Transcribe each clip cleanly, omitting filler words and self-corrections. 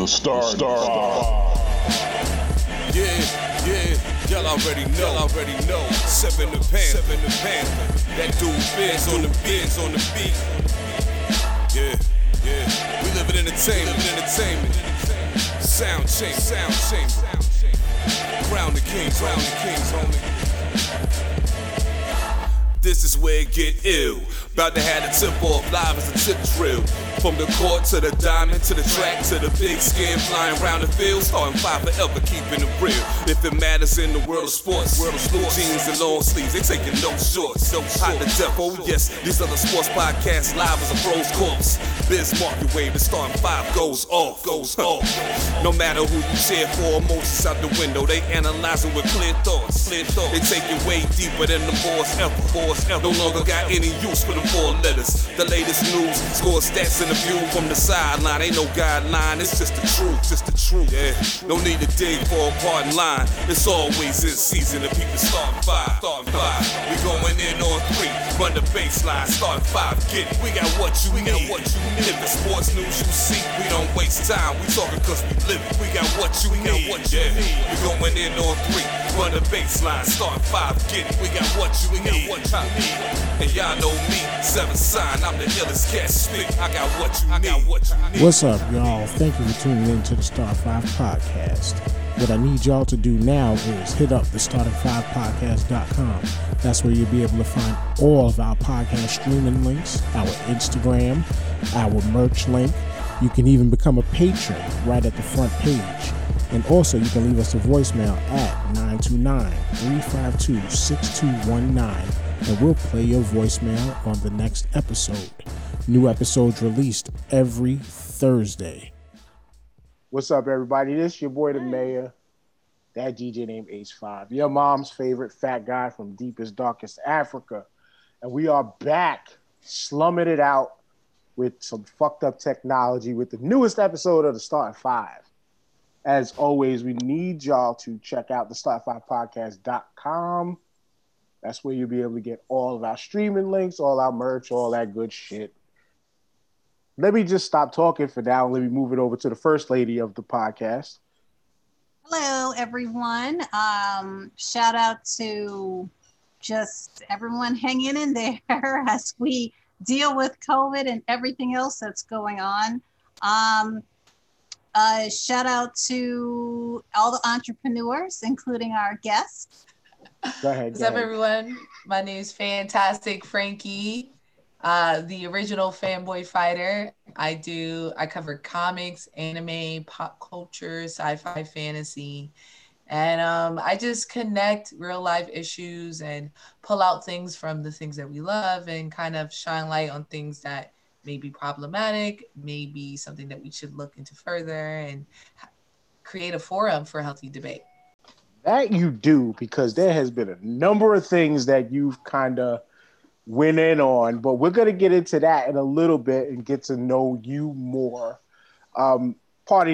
The star. Yeah, y'all already know. Seven the pan. That dude bends on the beat. Yeah. We live in entertainment. Sound change. Crown the kings, homie. This is where it get ill. About to have a tip off live as a tip drill. From the court to the diamond to the track to the big skin flying round the field, starting five forever, keeping it real. If it matters in the world of sports, jeans and long sleeves, they taking no shorts. Hot to death, oh yes, these other sports podcasts live as a bro's corpse. Biz market wave, the starting five goes off. No matter who you cheer for, emotions out the window, they analyzing with clear thoughts. They take it way deeper than the boys ever. No longer got any use for the four letters. The latest news, score stats, and the view from the sideline. Ain't no guideline, it's just the truth. Yeah. No need to dig for a pardon line. It's always in season if people starting five. We going in on three, run the baseline, starting five, get it. We got what you need. If it's sports news you see, we don't waste time. We talking cause we live it. We got what you need. We going in on three, run the baseline, starting five, get it. We got what you need. And y'all know me, seven sign, I'm the illest cat speak. I got what you need. What's up, y'all? Thank you for tuning in to the Starting Five Podcast. What I need y'all to do now is hit up the starting5podcast.com. That's where you'll be able to find all of our podcast streaming links, our Instagram, our merch link. You can even become a patron right at the front page. And also, you can leave us a voicemail at 929-352-6219, and we'll play your voicemail on the next episode. New episodes released every Thursday. What's up, everybody? This is your boy, the Mayor, that DJ named H5, your mom's favorite fat guy from deepest, darkest Africa. And we are back, slumming it out with some fucked up technology with the newest episode of The Starting Five. As always, we need y'all to check out the starting5podcast.com. That's where you'll be able to get all of our streaming links, all our merch, all that good shit. Let me just stop talking for now and let me move it over to the first lady of the podcast. Hello, everyone. Shout out to just everyone hanging in there as we deal with COVID and everything else that's going on. Shout out to all the entrepreneurs, including our guests. What's up, everyone? My name is Fantastic Frankie, the original fanboy fighter. I cover comics, anime, pop culture, sci-fi, fantasy, and I just connect real life issues and pull out things from the things that we love and kind of shine light on things that may be problematic, maybe something that we should look into further, and create a forum for healthy debate. That you do, because there has been a number of things that you've kind of went in on, but we're going to get into that in a little bit and get to know you more. Part of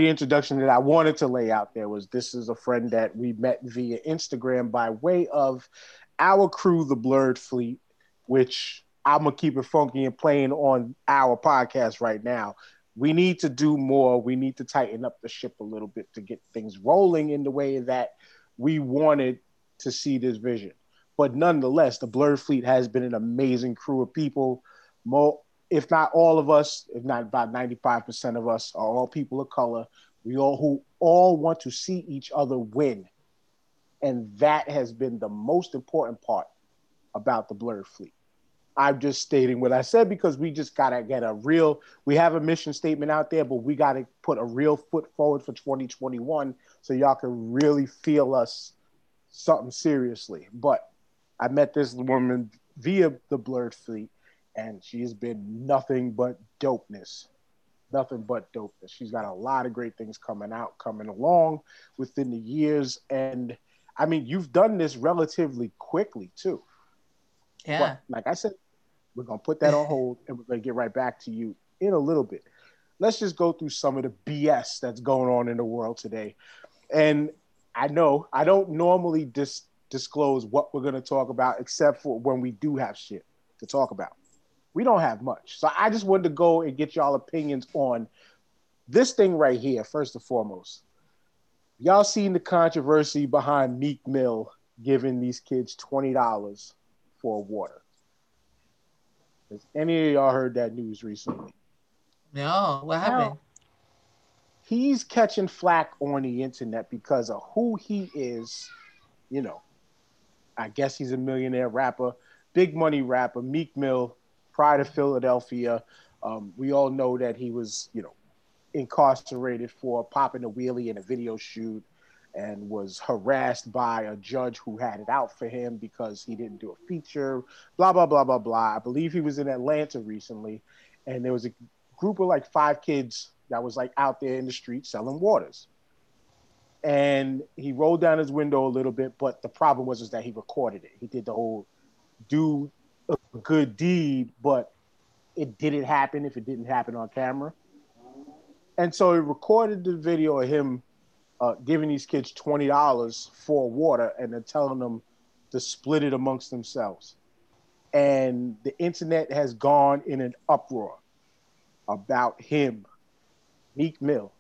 the introduction that I wanted to lay out there was this is a friend that we met via Instagram by way of our crew, the Blurred Fleet, which I'm going to keep it funky and playing on our podcast right now. We need to do more. We need to tighten up the ship a little bit to get things rolling in the way that we wanted to see this vision. But nonetheless, the Blurred Fleet has been an amazing crew of people. If not all of us, if not about 95% of us, are all people of color. We all want to see each other win. And that has been the most important part about the Blurred Fleet. I'm just stating what I said because we just got to get we have a mission statement out there, but we got to put a real foot forward for 2021 so y'all can really feel us something seriously. But I met this woman via the Blurred Fleet, and she has been nothing but dopeness. She's got a lot of great things coming along within the years. And I mean, you've done this relatively quickly too. Yeah. But like I said, we're going to put that on hold and we're going to get right back to you in a little bit. Let's just go through some of the BS that's going on in the world today. And I know I don't normally disclose what we're going to talk about, except for when we do have shit to talk about. We don't have much. So I just wanted to go and get y'all opinions on This thing right here, first and foremost, y'all seen the controversy behind Meek Mill giving these kids $20 for water. Has any of y'all heard that news recently? No, what happened? He's catching flack on the internet because of who he is. You know, I guess he's a millionaire rapper, big money rapper, Meek Mill, pride of Philadelphia. We all know that he was, you know, incarcerated for popping a wheelie in a video shoot and was harassed by a judge who had it out for him because he didn't do a feature, blah, blah, blah, blah, blah. I believe he was in Atlanta recently, and there was a group of like 5 kids that was like out there in the street selling waters. And he rolled down his window a little bit, but the problem was is that he recorded it. He did the whole do a good deed, but it didn't happen if it didn't happen on camera. And so he recorded the video of him giving these kids $20 for water and then telling them to split it amongst themselves. And the internet has gone in an uproar about him, Meek Mill,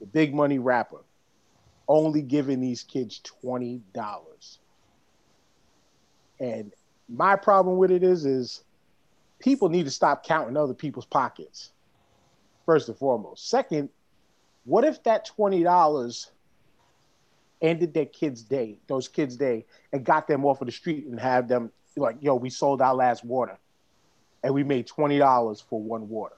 the big money rapper, only giving these kids $20. And my problem with it is people need to stop counting other people's pockets, first and foremost. Second, what if that $20 ended their kids' day, those kids' day, and got them off of the street and have them like, yo, we sold our last water and we made $20 for one water.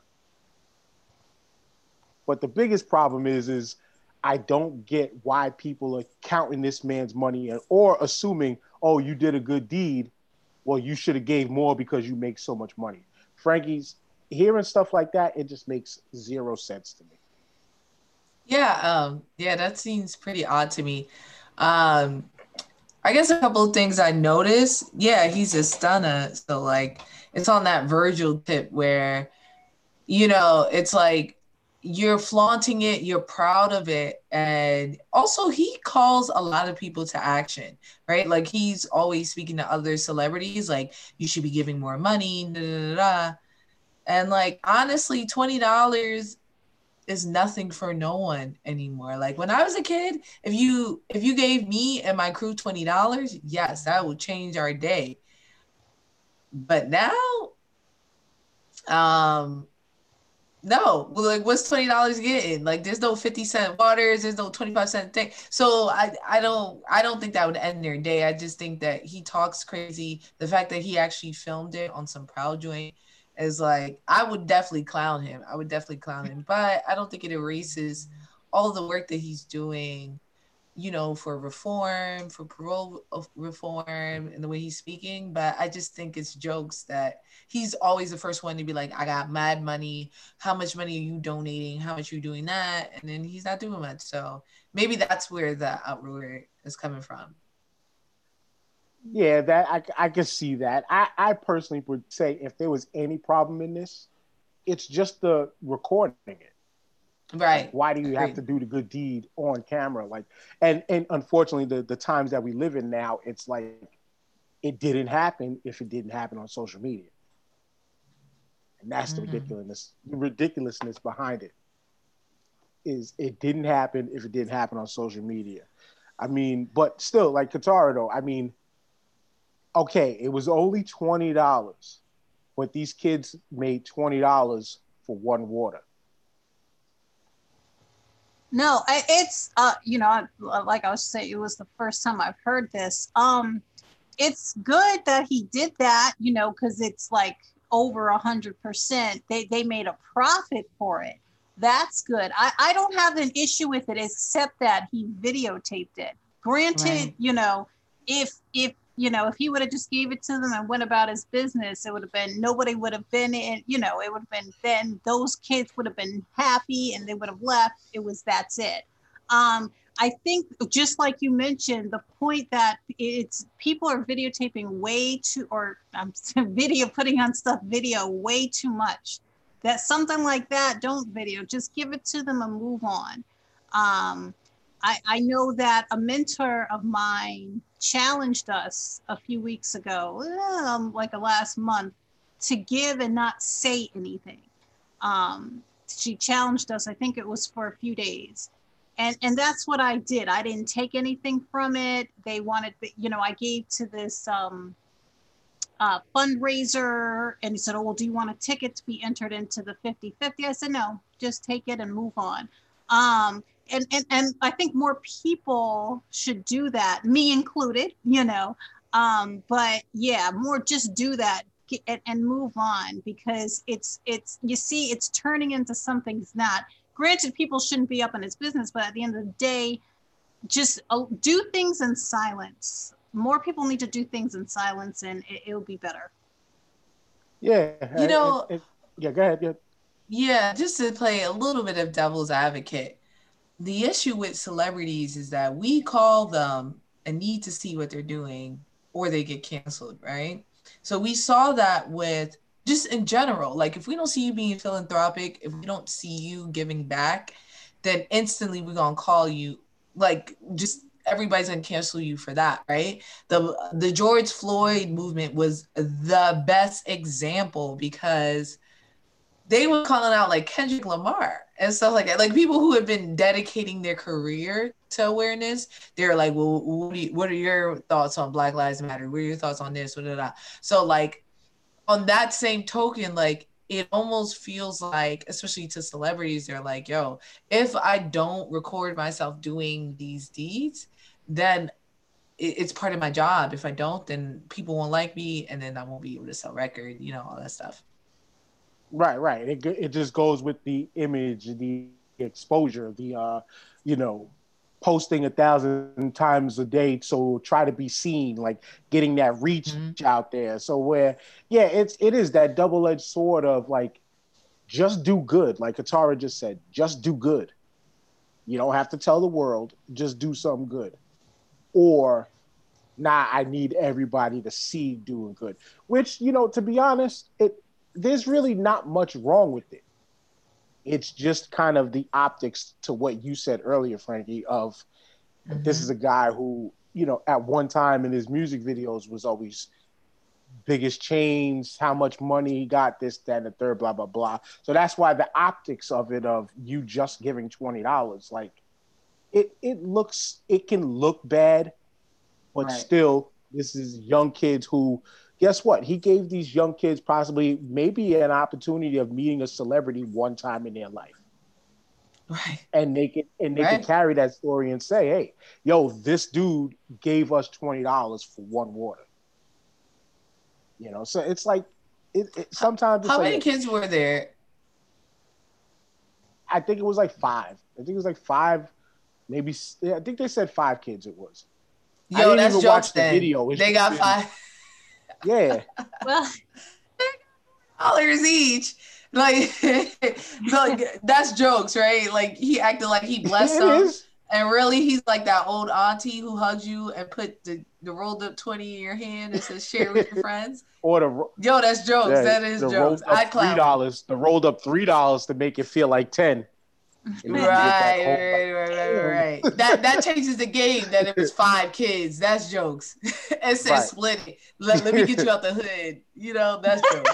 But the biggest problem is I don't get why people are counting this man's money or assuming, oh, you did a good deed. Well, you should have gave more because you make so much money. Frankie's hearing stuff like that, it just makes zero sense to me. Yeah, yeah, that seems pretty odd to me. I guess a couple of things I noticed. Yeah, he's a stunner. So, like, it's on that Virgil tip where, you know, it's like you're flaunting it, you're proud of it. And also he calls a lot of people to action, right? Like he's always speaking to other celebrities, like you should be giving more money, da, da, da, da. And like, honestly, $20 is nothing for no one anymore. Like when I was a kid, if you gave me and my crew $20, yes, that would change our day. But now, no, like what's $20 getting? Like there's no 50-cent waters, there's no 25-cent thing. So I don't think that would end their day. I just think that he talks crazy. The fact that he actually filmed it on some proud joint is like, I would definitely clown him. I would definitely clown him, but I don't think it erases all the work that he's doing, you know, for reform, for parole reform, and the way he's speaking. But I just think it's jokes that he's always the first one to be like, I got mad money. How much money are you donating? How much are you doing that? And then he's not doing much. So maybe that's where the outroar is coming from. Yeah, that I can see that. I personally would say if there was any problem in this, it's just the recording it. Right. Like, why do you have to do the good deed on camera? Like, and unfortunately, the times that we live in now, it's like it didn't happen if it didn't happen on social media. And that's the ridiculousness behind it. Is it didn't happen if it didn't happen on social media. I mean, but still, like Katara though, I mean, okay, it was only $20, but these kids made $20 for one water. No, it's, you know, like I was saying, it was the first time I've heard this. It's good that he did that, you know, because it's like over 100%. They made a profit for it. That's good. I don't have an issue with it, except that he videotaped it. Granted, right. You know, if he would have just gave it to them and went about his business, it would have been, nobody would have been in, you know, it would have been, then those kids would have been happy and they would have left. It was, that's it. I think just like you mentioned, the point that it's, people are videotaping way too, or putting on stuff video way too much. That something like that, don't video, just give it to them and move on. I know that a mentor of mine challenged us a few weeks ago, like last month, to give and not say anything. she challenged us. I think it was for a few days. And that's what I did. I didn't take anything from it. They wanted, you know, I gave to this fundraiser, and he said, oh, well, do you want a ticket to be entered into the 50-50? I said, no, just take it and move on. And I think more people should do that, me included, you know, but yeah, more just do that and move on, because it's, you see, it's turning into something it's not. Granted, people shouldn't be up in his business, but at the end of the day, just do things in silence. More people need to do things in silence, and it'll be better. Yeah. You know. Yeah, go ahead. Yeah. Yeah, just to play a little bit of devil's advocate. The issue with celebrities is that we call them and need to see what they're doing or they get canceled, right? So we saw that with just in general, like if we don't see you being philanthropic, if we don't see you giving back, then instantly we're going to call you, like, just everybody's going to cancel you for that, right? The George Floyd movement was the best example, because they were calling out like Kendrick Lamar and stuff like that. Like people who have been dedicating their career to awareness, they're like, well, what are your thoughts on Black Lives Matter? What are your thoughts on this? So like on that same token, like it almost feels like, especially to celebrities, they're like, yo, if I don't record myself doing these deeds, then it's part of my job. If I don't, then people won't like me, and then I won't be able to sell record, you know, all that stuff. Right. It just goes with the image, the exposure, the, you know, posting 1,000 times a day. So try to be seen, like getting that reach out there. So where, yeah, it is that double-edged sword of like, just do good. Like Atara just said, just do good. You don't have to tell the world, just do something good. Or, nah, I need everybody to see doing good. Which, you know, to be honest, there's really not much wrong with it. It's just kind of the optics to what you said earlier, Frankie, of this is a guy who, you know, at one time in his music videos was always biggest chains, how much money he got, this, that, and the third, blah, blah, blah. So that's why the optics of it, of you just giving $20, like it can look bad, but still, this is young kids who, guess what? He gave these young kids maybe an opportunity of meeting a celebrity one time in their life. Right. And they can carry that story and say, hey, yo, this dude gave us $20 for one water. You know, so it's like, sometimes it's How many kids were there? I think it was like five. Maybe, I think they said five kids it was. Yo, that's even watch the video. They got five. Yeah. Well, $10 each. Like, like that's jokes, right? Like he acted like he blessed them. And really he's like that old auntie who hugs you and put the rolled up 20 in your hand and says share with your friends. Or yo, that's jokes. Yeah, that is jokes. The rolled up $3 to make it feel like 10. Right. That changes the game. That if it's five kids, that's jokes. It says split it. Let me get you out the hood. You know, that's jokes.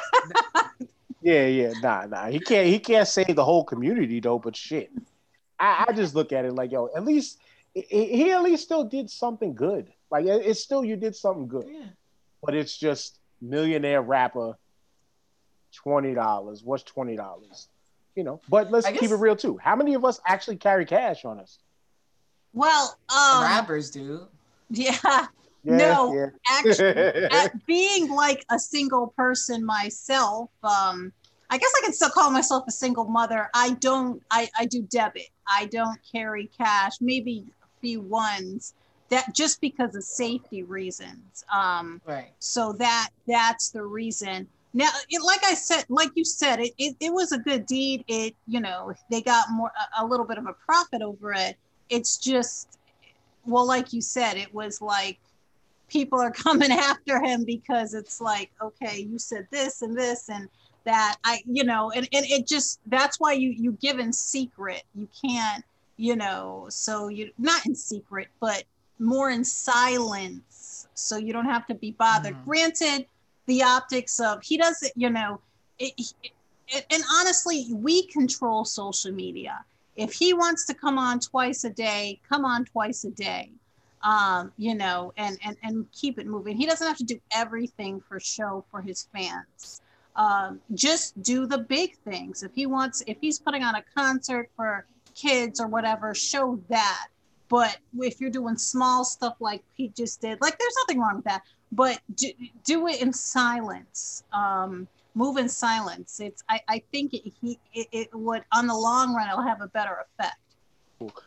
Yeah. Nah. He can't save the whole community though. But shit, I just look at it like, yo, at least he still did something good. Like it's still you did something good. Yeah. But it's just millionaire rapper. $20. What's $20? You know, but let's keep it real too. How many of us actually carry cash on us? Well, rappers do. Yeah. Actually, being like a single person myself, I guess I can still call myself a single mother. I do debit. I don't carry cash, maybe a few ones, that just because of safety reasons. So that's the reason. Now, like you said, it was a good deed. It, you know, they got a little bit of a profit over it. It's just, well, like you said, it was like people are coming after him because it's like, okay, you said this and this and that. And it just, that's why you give in secret. You can't, you know, so you not in secret, but more in silence. So you don't have to be bothered. Granted, the optics of he doesn't, you know, And honestly, we control social media. If he wants to come on twice a day, come on twice a day, you know, and keep it moving. He doesn't have to do everything for show for his fans. Just do the big things. If he wants, if he's putting on a concert for kids or whatever, show that. But if you're doing small stuff like he just did, like there's nothing wrong with that, but do it in silence. Move in silence. I think it would, on the long run, it'll have a better effect.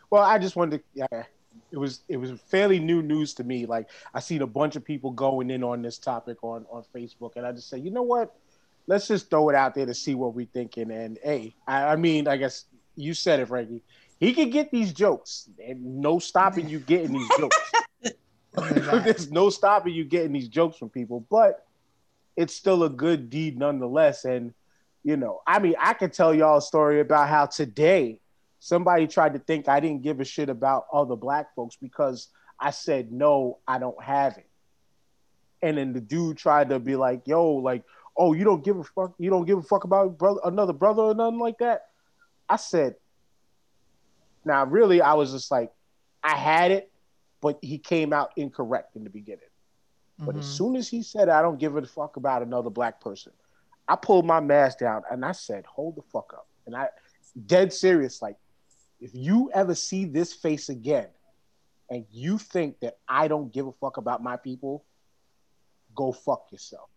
Well, I just wanted to, it was fairly new news to me. Like, I seen a bunch of people going in on this topic on Facebook, and I just said, you know what? Let's just throw it out there to see what we're thinking. And hey, I mean, I guess you said it, Frankie. He can get these jokes, and no stopping you getting these jokes. There's no stopping you getting these jokes from people, but it's still a good deed nonetheless. And, you know, I mean, I could tell y'all a story about how today somebody tried to think I didn't give a shit about other black folks because I said, no, I don't have it. And then the dude tried to be like, yo, like, oh, you don't give a fuck. You don't give a fuck about brother, another brother or nothing like that. I said, now, really, I was just like, I had it, but he came out incorrect in the beginning. But as soon as he said, I don't give a fuck about another black person, I pulled my mask down and I said, hold the fuck up. And I, dead serious, like, if you ever see this face again and you think that I don't give a fuck about my people, go fuck yourself.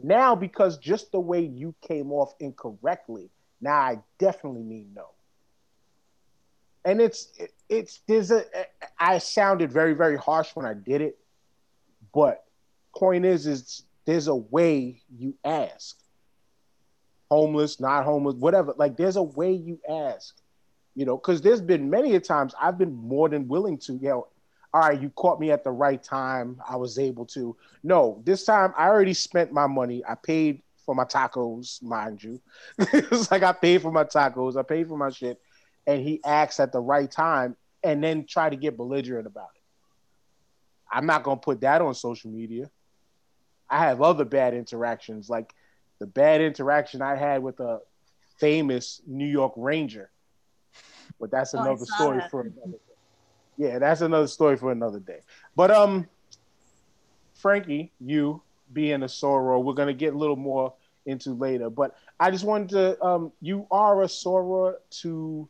Now, because just the way you came off incorrectly, now I definitely mean no. And I sounded very, very harsh when I did it. But point is there's a way you ask. Homeless, not homeless, whatever. Like, there's a way you ask, you know, because there's been many a times I've been more than willing to, you know, all right, you caught me at the right time. I was able to. No, this time I already spent my money. I paid for my tacos, mind you. It's like I paid for my tacos. I paid for my shit. And he asked at the right time and then try to get belligerent about it. I'm not going to put that on social media. I have other bad interactions, like the bad interaction I had with a famous New York Ranger. But that's another story for another day. Yeah, that's another story for another day. But Frankie, you being a soror, we're going to get a little more into later. But I just wanted to, you are a soror to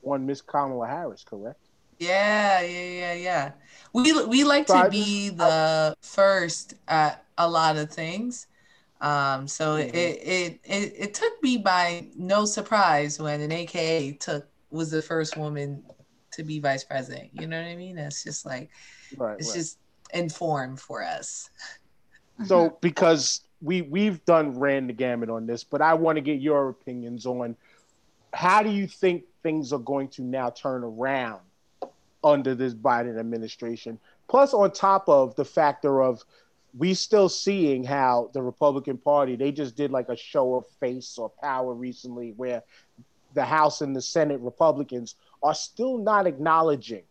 one Miss Kamala Harris, correct? Yeah. We like to be the first at a lot of things. So it took me by no surprise when an AKA was the first woman to be vice president. You know what I mean? That's just like, just informed for us. So because we've done ran the gamut on this, but I want to get your opinions on how do you think things are going to now turn around under this Biden administration, plus on top of the factor of we still seeing how the Republican Party, they just did like a show of face or power recently where the House and the Senate Republicans are still not acknowledging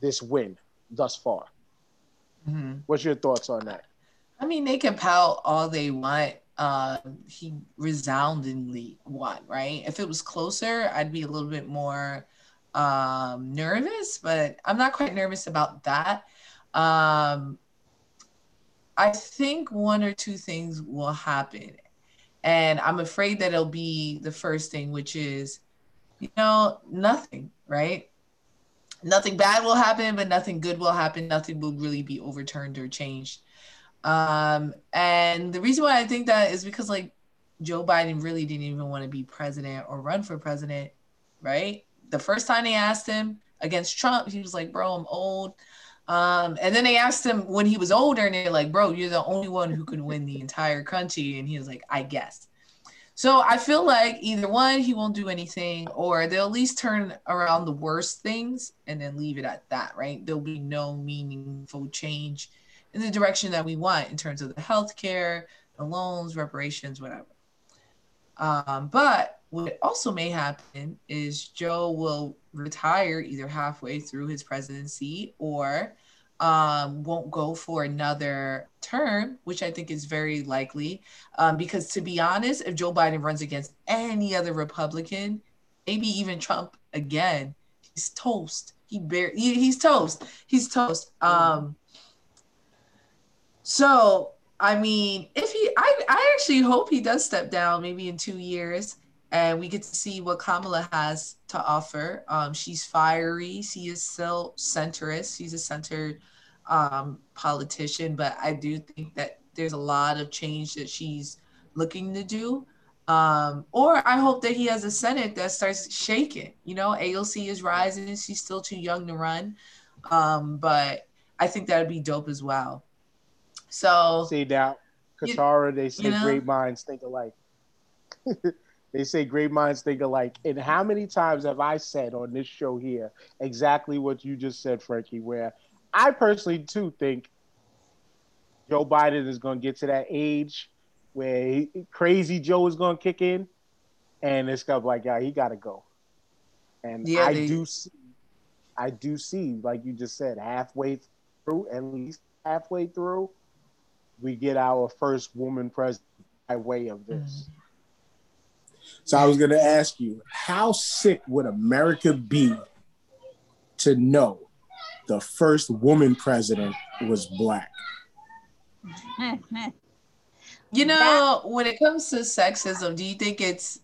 this win thus far. Mm-hmm. What's your thoughts on that? I mean, they can pout all they want. He resoundingly won, right? If it was closer, I'd be a little bit more nervous, but I'm not quite nervous about that. I think one or two things will happen, and I'm afraid that it'll be the first thing, which is, you know, nothing, right? Nothing bad will happen, but nothing good will happen. Nothing will really be overturned or changed. And the reason why I think that is because, like, Joe Biden really didn't even want to be president or run for president, right? The first time they asked him against Trump, he was like, bro, I'm old. And then they asked him when he was older, and they're like, bro, you're the only one who can win the entire country. And he was like, I guess. So I feel like either one, he won't do anything, or they'll at least turn around the worst things and then leave it at that, right? There'll be no meaningful change in the direction that we want in terms of the healthcare, the loans, reparations, whatever. But what also may happen is Joe will retire either halfway through his presidency, or won't go for another term, which I think is very likely, because to be honest, if Joe Biden runs against any other Republican, maybe even Trump again, he's toast. He's toast. So, I mean, if he, I actually hope he does step down maybe in 2 years and we get to see what Kamala has to offer. She's fiery. She is still centrist. She's a centered politician, but I do think that there's a lot of change that she's looking to do. Or I hope that he has a Senate that starts shaking. You know, AOC is rising. She's still too young to run. But I think that'd be dope as well. So see now, Katara, they say great minds think alike. They say great minds think alike. And how many times have I said on this show here exactly what you just said, Frankie, where I personally too think Joe Biden is going to get to that age where crazy Joe is going to kick in and it's going to be like, yeah, he got to go. And yeah, I do see, like you just said, halfway through, at least halfway through, we get our first woman president by way of this. So I was going to ask you, how sick would America be to know the first woman president was Black? You know, when it comes to sexism, do you think it's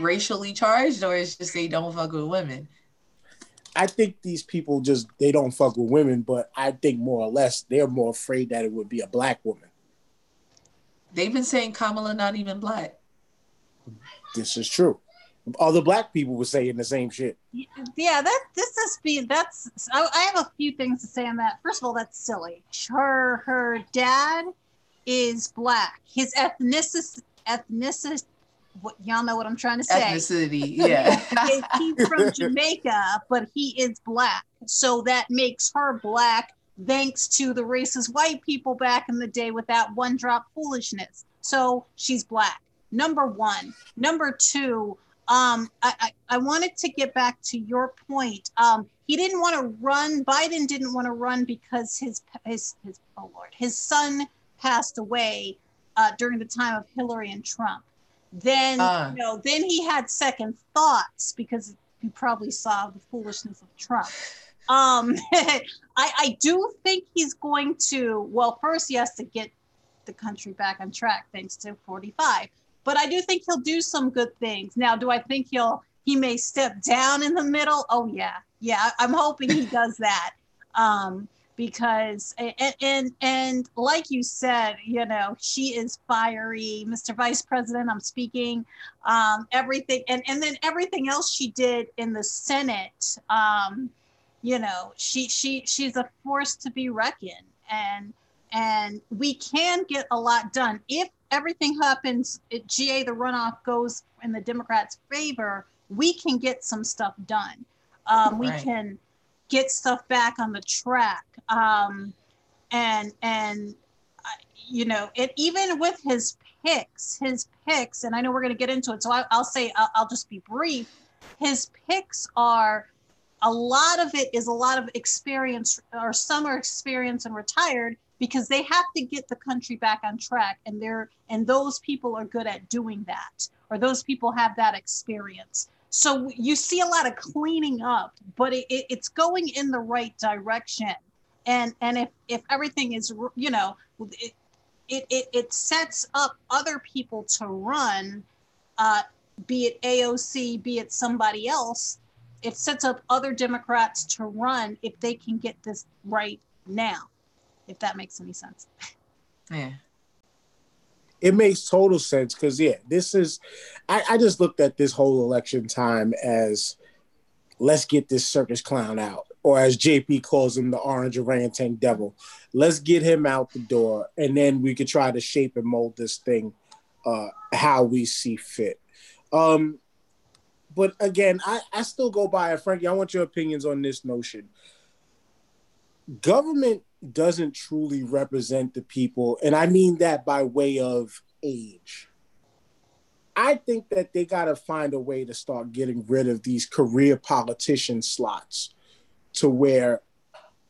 racially charged or it's just they don't fuck with women? I think these people just, they don't fuck with women, but I think more or less they're more afraid that it would be a Black woman. They've been saying Kamala not even Black. This is true. Other Black people were saying the same shit. Yeah, I have a few things to say on that. First of all, that's silly. Her dad is Black. His ethnicity, y'all know what I'm trying to say. Ethnicity, yeah. He's from Jamaica, but he is Black. So that makes her Black, thanks to the racist white people back in the day with that one drop foolishness. So she's Black. Number one. Number two, I wanted to get back to your point. He didn't want to run. Biden didn't want to run because his oh Lord, his son passed away during the time of Hillary and Trump. Then then he had second thoughts because you probably saw the foolishness of Trump. I do think he's going to. Well, first he has to get the country back on track thanks to 45. But I do think he'll do some good things. Now, do I think he may step down in the middle? Oh yeah. I'm hoping he does that because and like you said, you know, she is fiery, Mr. Vice President. I'm speaking everything, and then everything else she did in the Senate. You know, she's a force to be reckoned, and we can get a lot done if everything happens, the runoff goes in the Democrats' favor, we can get some stuff done. Right. We can get stuff back on the track. You know, it even with his picks, and I know we're going to get into it, so I'll just be brief. His picks are, a lot of it is a lot of experience, or some are experienced and retired, because they have to get the country back on track, and those people are good at doing that, or those people have that experience. So you see a lot of cleaning up, but it's going in the right direction. And if everything is, you know, it sets up other people to run, be it AOC, be it somebody else, it sets up other Democrats to run if they can get this right now. If that makes any sense. Yeah. It makes total sense because, yeah, this is, I just looked at this whole election time as, let's get this circus clown out, or as JP calls him, the orange orangutan devil. Let's get him out the door, and then we could try to shape and mold this thing how we see fit. But again, I still go by, Frankie, I want your opinions on this notion. Government doesn't truly represent the people, and I mean that by way of age. I think that they got to find a way to start getting rid of these career politician slots to where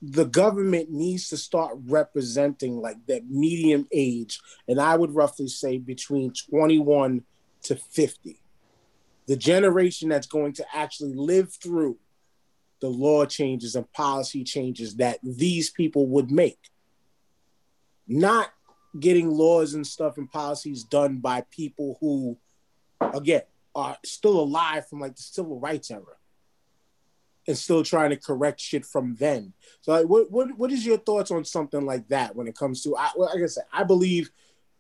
the government needs to start representing like that medium age. And I would roughly say between 21 to 50, the generation that's going to actually live through the law changes and policy changes that these people would make. Not getting laws and stuff and policies done by people who, again, are still alive from like the civil rights era and still trying to correct shit from then. So like, what is your thoughts on something like that when it comes to, like I said, I believe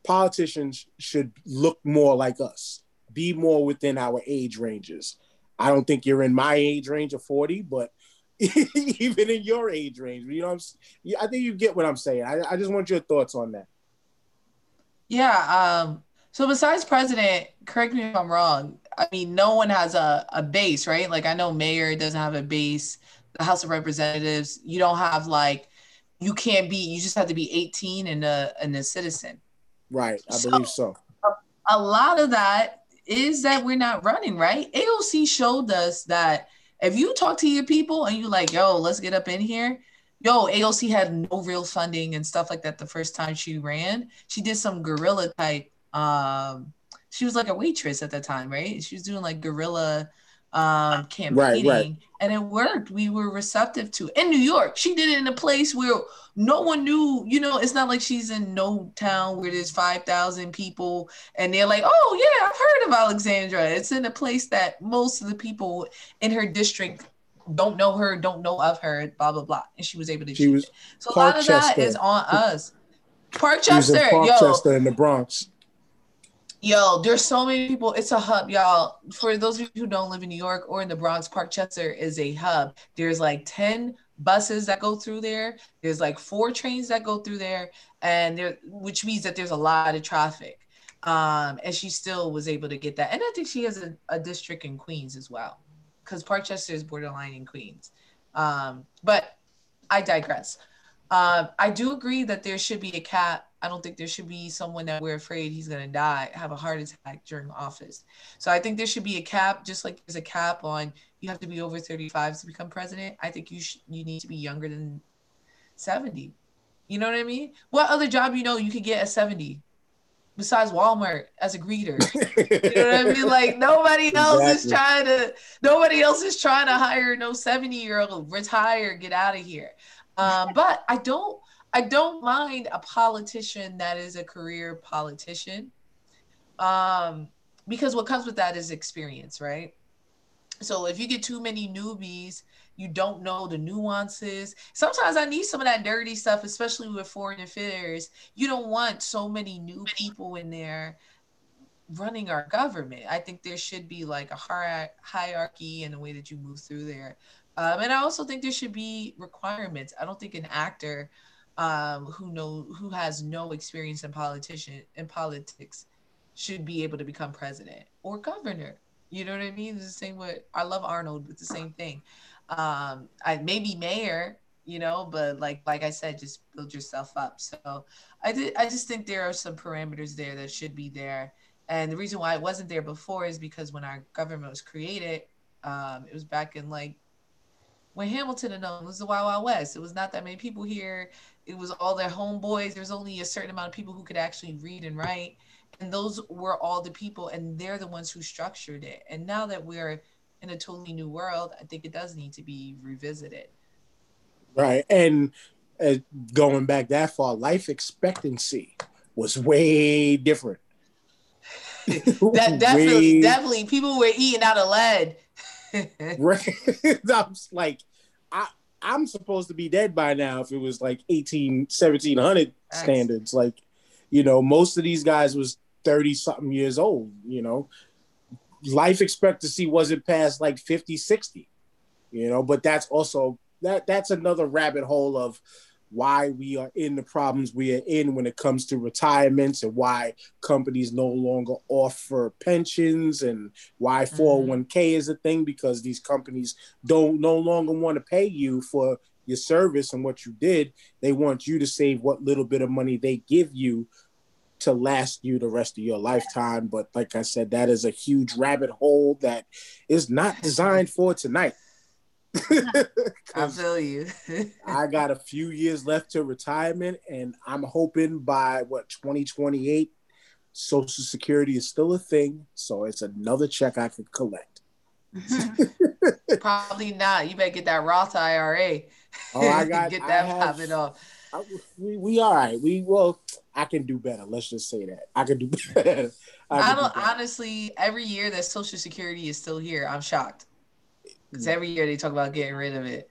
politicians should look more like us, be more within our age ranges. I don't think you're in my age range of 40, but even in your age range, you know, I think you get what I'm saying. I just want your thoughts on that. Yeah. So besides president, correct me if I'm wrong, I mean, no one has a base, right? Like, I know mayor doesn't have a base, the House of Representatives, you don't have like, you can't be, you just have to be 18 and a citizen. Right, I believe so. A lot of that is that we're not running, right? AOC showed us that if you talk to your people and you like, yo, let's get up in here, yo, AOC had no real funding and stuff like that the first time she ran. She did some guerrilla type, she was like a waitress at that time, right? She was doing like guerrilla campaigning, right. And it worked. We were receptive to it. In New York, she did it in a place where no one knew, you know, it's not like she's in no town where there's 5,000 people and they're like, oh yeah, I've heard of Alexandria. It's in a place that most of the people in her district don't know her, don't know of her, blah, blah, blah. And she was able to shoot it. So a lot of that is on us. Parkchester, yo. Parkchester in the Bronx. Yo, there's so many people. It's a hub, y'all. For those of you who don't live in New York or in the Bronx, Parkchester is a hub. There's like 10 buses that go through there. There's like 4 trains that go through there, and there, which means that there's a lot of traffic. And she still was able to get that. And I think she has a district in Queens as well, because Parkchester is borderline in Queens. But I digress. I do agree that there should be a cap. I don't think there should be someone that we're afraid he's going to die, have a heart attack during office. So I think there should be a cap, just like there's a cap on you have to be over 35 to become president. I think you need to be younger than 70. You know what I mean? What other job, you know, you could get at 70 besides Walmart as a greeter? You know what I mean? Like nobody else is trying to hire no 70-year-old, retire, get out of here. But I don't mind a politician that is a career politician, because what comes with that is experience, right? So if you get too many newbies, you don't know the nuances. Sometimes I need some of that dirty stuff, especially with foreign affairs. You don't want so many new people in there running our government. I think there should be like a hierarchy in the way that you move through there. And I also think there should be requirements. I don't think an actor who has no experience in politics should be able to become president or governor. You know what I mean? It's the same way. I love Arnold, but the same thing. I maybe mayor, you know, but like I said, just build yourself up. So I just think there are some parameters there that should be there. And the reason why it wasn't there before is because when our government was created, it was back in like when Hamilton and them, it was the Wild Wild West. It was not that many people here. It was all their homeboys. There's only a certain amount of people who could actually read and write. And those were all the people, and they're the ones who structured it. And now that we're in a totally new world, I think it does need to be revisited. Right. And going back that far, life expectancy was way different. That definitely people were eating out of lead. Right. I'm like, I'm supposed to be dead by now if it was like 1700 standards. Like, you know, most of these guys was 30 something years old, you know. Life expectancy wasn't past like 50, 60, you know, but that's also that's another rabbit hole of why we are in the problems we are in when it comes to retirements, and why companies no longer offer pensions, and why 401k is a thing, because these companies don't no longer want to pay you for your service and what you did. They want you to save what little bit of money they give you to last you the rest of your lifetime. But like I said, that is a huge rabbit hole that is not designed for tonight. I feel you. I got a few years left to retirement, and I'm hoping by 2028, Social Security is still a thing, so it's another check I could collect. Probably not. You better get that Roth IRA. Oh, I got get that popping off. We all right. I can do better. Let's just say that I can do better. Honestly, every year that Social Security is still here, I'm shocked. Because every year they talk about getting rid of it.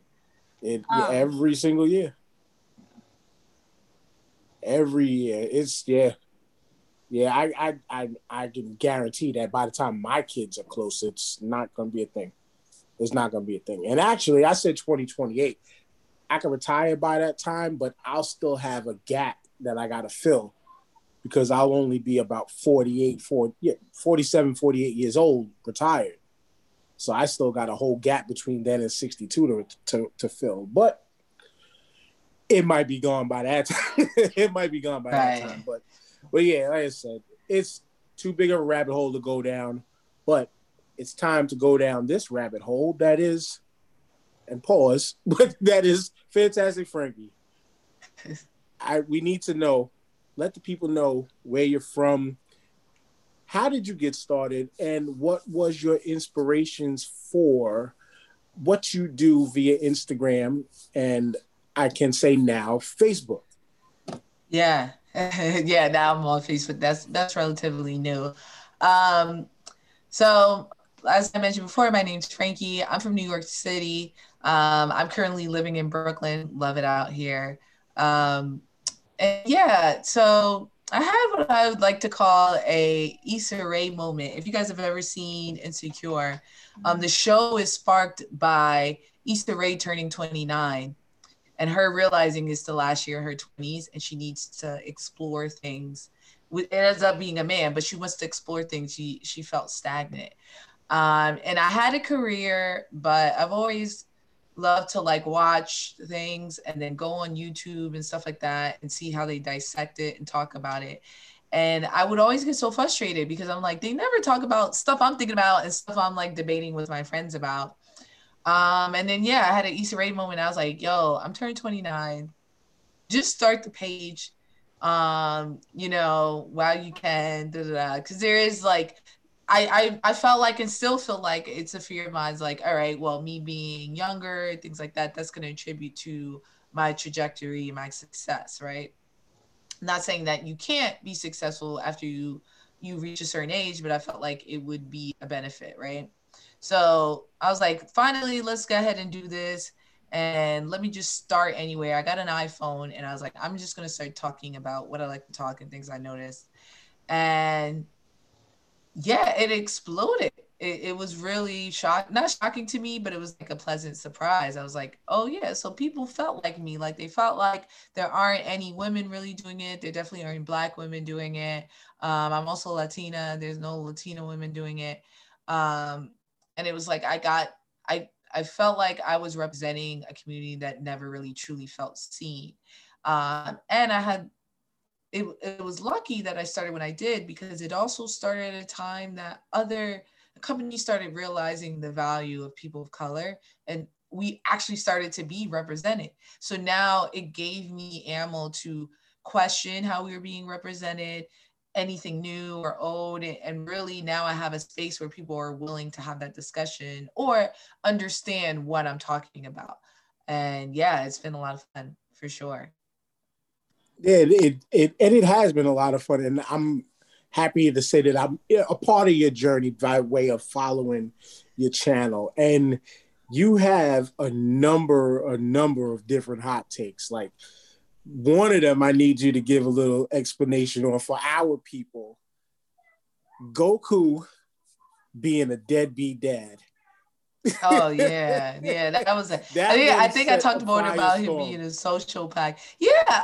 Every single year. Every year. It's, yeah. Yeah, I can guarantee that by the time my kids are close, it's not going to be a thing. It's not going to be a thing. And actually, I said 2028. I can retire by that time, but I'll still have a gap that I got to fill because I'll only be about 47, 48 years old, retired. So I still got a whole gap between then and 62 to fill, but it might be gone by that time. It might be gone by that time. But yeah, like I said, it's too big of a rabbit hole to go down. But it's time to go down this rabbit hole that is, and pause. But that is Fantastic Frankie. We need to know. Let the people know where you're from. How did you get started, and what was your inspirations for what you do via Instagram and I can say now Facebook? Yeah, yeah. Now I'm on Facebook. That's relatively new. So as I mentioned before, my name's Frankie. I'm from New York City. I'm currently living in Brooklyn. Love it out here. And yeah, so. I had what I would like to call a Issa Rae moment. If you guys have ever seen Insecure, the show is sparked by Issa Rae turning 29 and her realizing it's the last year of her 20s and she needs to explore things. It ends up being a man, but she wants to explore things. She felt stagnant. And I had a career, but I've always loved to like watch things and then go on YouTube and stuff like that and see how they dissect it and talk about it. And I would always get so frustrated because I'm like, they never talk about stuff I'm thinking about and stuff I'm like debating with my friends about. And then, yeah, I had an Issa Rae moment. I was like, yo, I'm turning 29. Just start the page, you know, while you can, because there is like, I felt like and still feel like it's a fear of mine. It's like, all right, well, me being younger, things like that, that's going to attribute to my trajectory and my success, right? I'm not saying that you can't be successful after you reach a certain age, but I felt like it would be a benefit, right? So I was like, finally, let's go ahead and do this. And let me just start anywhere. I got an iPhone and I was like, I'm just going to start talking about what I like to talk and things I noticed. And yeah, it exploded. It was really not shocking to me, but it was like a pleasant surprise. I was like, oh yeah, so people felt like me. Like they felt like there aren't any women really doing it. There definitely aren't Black women doing it. I'm also Latina. There's no Latina women doing it. And it was like, I felt like I was representing a community that never really truly felt seen. And I had, It was lucky that I started when I did, because it also started at a time that other companies started realizing the value of people of color, and we actually started to be represented. So now it gave me ammo to question how we were being represented, anything new or old, and really now I have a space where people are willing to have that discussion or understand what I'm talking about. And yeah, it's been a lot of fun for sure. Yeah, it has been a lot of fun, and I'm happy to say that I'm a part of your journey by way of following your channel. And you have a number of different hot takes. Like one of them, I need you to give a little explanation on for our people. Goku being a deadbeat dad. Oh yeah, yeah. That was it. I think I talked more about him being a sociopath. Yeah,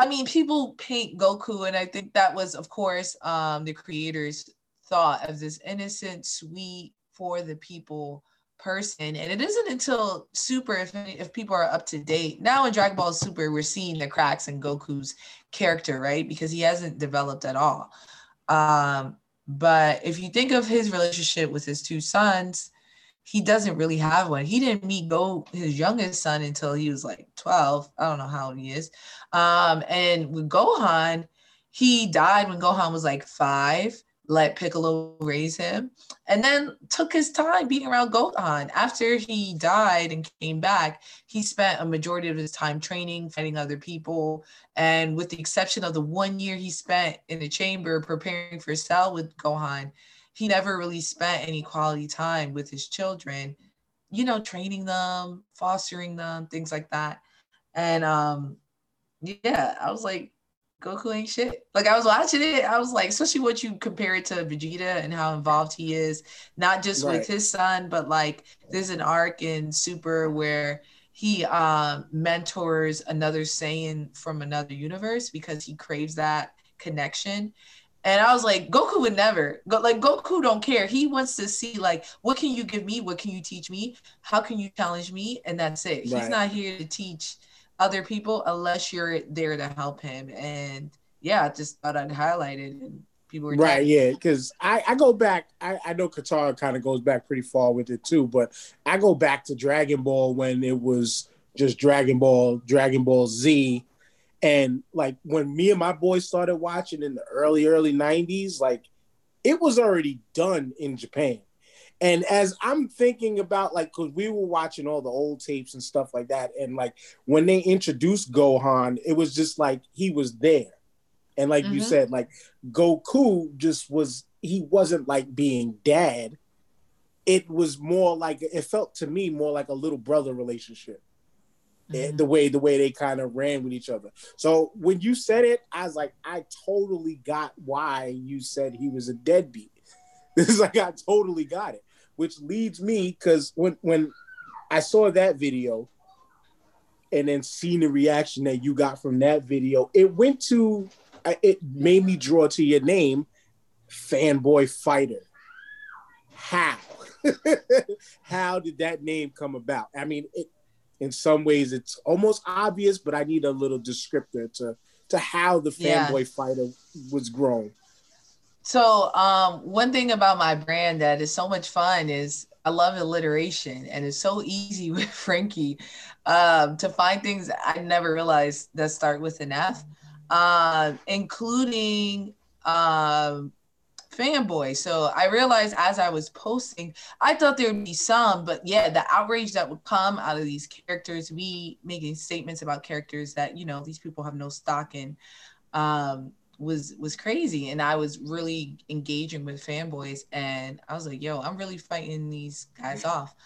I mean, people paint Goku, and I think that was, of course, the creator's thought of this innocent, sweet, for the people person. And it isn't until Super, if people are up to date now in Dragon Ball Super, we're seeing the cracks in Goku's character, right? Because he hasn't developed at all. But if you think of his relationship with his two sons, he doesn't really have one. He didn't meet his youngest son until he was like 12. I don't know how old he is. And with Gohan, he died when Gohan was like 5, let Piccolo raise him, and then took his time being around Gohan. After he died and came back, he spent a majority of his time training, fighting other people. And with the exception of the 1 year he spent in the chamber preparing for Cell with Gohan, he never really spent any quality time with his children, you know, training them, fostering them, things like that. And yeah, I was like, Goku ain't shit. Like, I was watching it, I was like, especially what you compare it to Vegeta and how involved he is, not just right. with his son, but like there's an arc in Super where he mentors another Saiyan from another universe because he craves that connection. And I was like, Goku would never. Like, Goku don't care. He wants to see, like, what can you give me? What can you teach me? How can you challenge me? And that's it. Right. He's not here to teach other people unless you're there to help him. And, yeah, I just thought I'd highlight it. And people were right, dead. Yeah, because I go back. I know Katara kind of goes back pretty far with it, too. But I go back to Dragon Ball when it was just Dragon Ball Z. And like when me and my boys started watching in the early 90s, like it was already done in Japan. And as I'm thinking about, like, because we were watching all the old tapes and stuff like that. And like when they introduced Gohan, it was just like he was there. And like you said, like Goku just was, he wasn't like being dad. It was more like, it felt to me more like a little brother relationship. The way they kind of ran with each other. So when you said it, I was like, I totally got why you said he was a deadbeat. This is like, I totally got it. Which leads me, because when I saw that video and then seeing the reaction that you got from that video, it made me draw to your name, Fanboy Fighter. How did that name come about? I mean, in some ways, it's almost obvious, but I need a little descriptor to how the Fanboy Fighter was grown. So one thing about my brand that is so much fun is I love alliteration, and it's so easy with Frankie to find things I never realized that start with an F, including fanboy. So I realized as I was posting, I thought there would be some, but yeah, the outrage that would come out of these characters, me making statements about characters that, you know, these people have no stock in, was crazy. And I was really engaging with fanboys, and I was like, yo, I'm really fighting these guys off.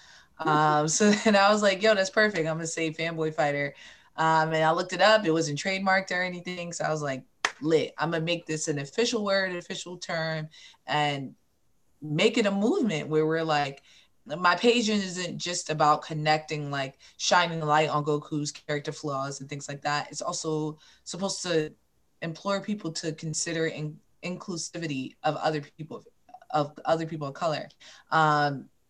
So then I was like, yo, that's perfect. I'm gonna say Fanboy Fighter. And I looked it up, it wasn't trademarked or anything. So I was like, lit. I'm gonna make this an official word, an official term, and make it a movement where we're like, my page isn't just about connecting, like shining light on Goku's character flaws and things like that. It's also supposed to implore people to consider inclusivity of other people of color.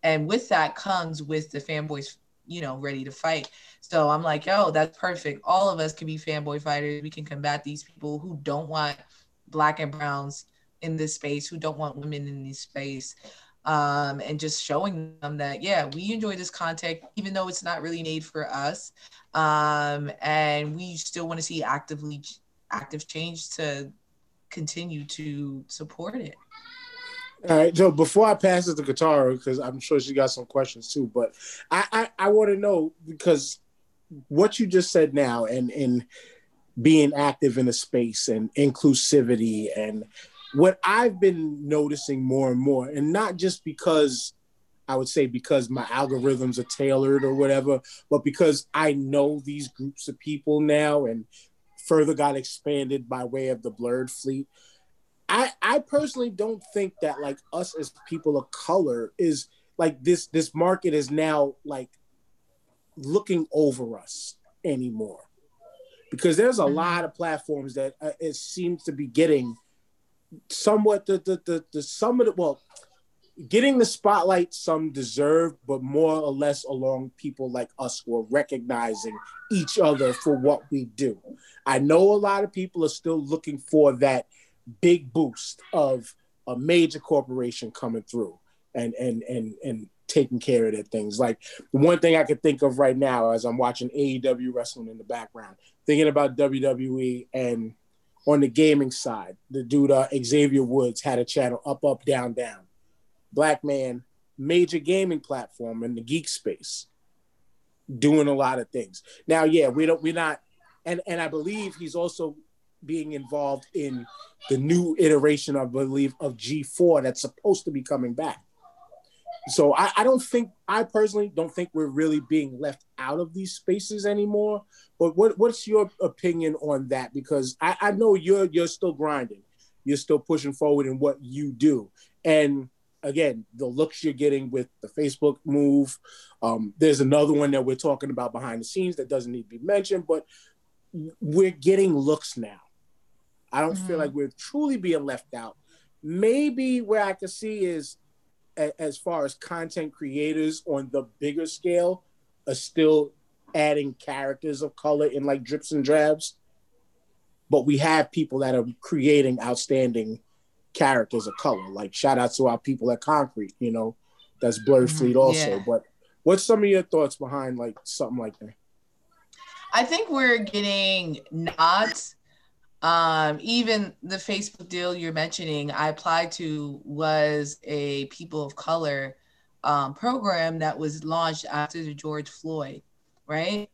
And with that comes with the fanboys, you know, ready to fight. So I'm like, yo, that's perfect. All of us can be fanboy fighters. We can combat these people who don't want Black and browns in this space, who don't want women in this space. And just showing them that, yeah, we enjoy this content, even though it's not really made for us. And we still want to see active change to continue to support it. All right, Joe, before I pass it to Katara, because I'm sure she got some questions too, but I want to know, because what you just said now and being active in a space and inclusivity, and what I've been noticing more and more, and not just because I would say because my algorithms are tailored or whatever, but because I know these groups of people now and further got expanded by way of the Blurred Fleet. I personally don't think that like us as people of color is like this market is now like looking over us anymore, because there's a lot of platforms that it seems to be getting somewhat the some of the, well, getting the spotlight some deserve, but more or less along people like us who are recognizing each other for what we do. I know a lot of people are still looking for that big boost of a major corporation coming through and taking care of their things. Like, the one thing I could think of right now as I'm watching AEW wrestling in the background, thinking about WWE, and on the gaming side, the dude Xavier Woods had a channel, Up, Up, Down, Down. Black man, major gaming platform in the geek space, doing a lot of things. Now, yeah, we're not, and I believe he's also being involved in the new iteration, I believe, of G4 that's supposed to be coming back. So I personally don't think we're really being left out of these spaces anymore. But what's your opinion on that? Because I know you're still grinding. You're still pushing forward in what you do. And again, the looks you're getting with the Facebook move. There's another one that we're talking about behind the scenes that doesn't need to be mentioned, but we're getting looks now. I don't feel like we're truly being left out. Maybe where I could see is, as far as content creators on the bigger scale are still adding characters of color in like drips and drabs, but we have people that are creating outstanding characters of color. Like, shout out to our people at Concrete, you know, that's Blurred Fleet also. Yeah. But what's some of your thoughts behind like something like that? I think we're getting nods. Even the Facebook deal you're mentioning, I applied to, was a people of color program that was launched after the George Floyd, right?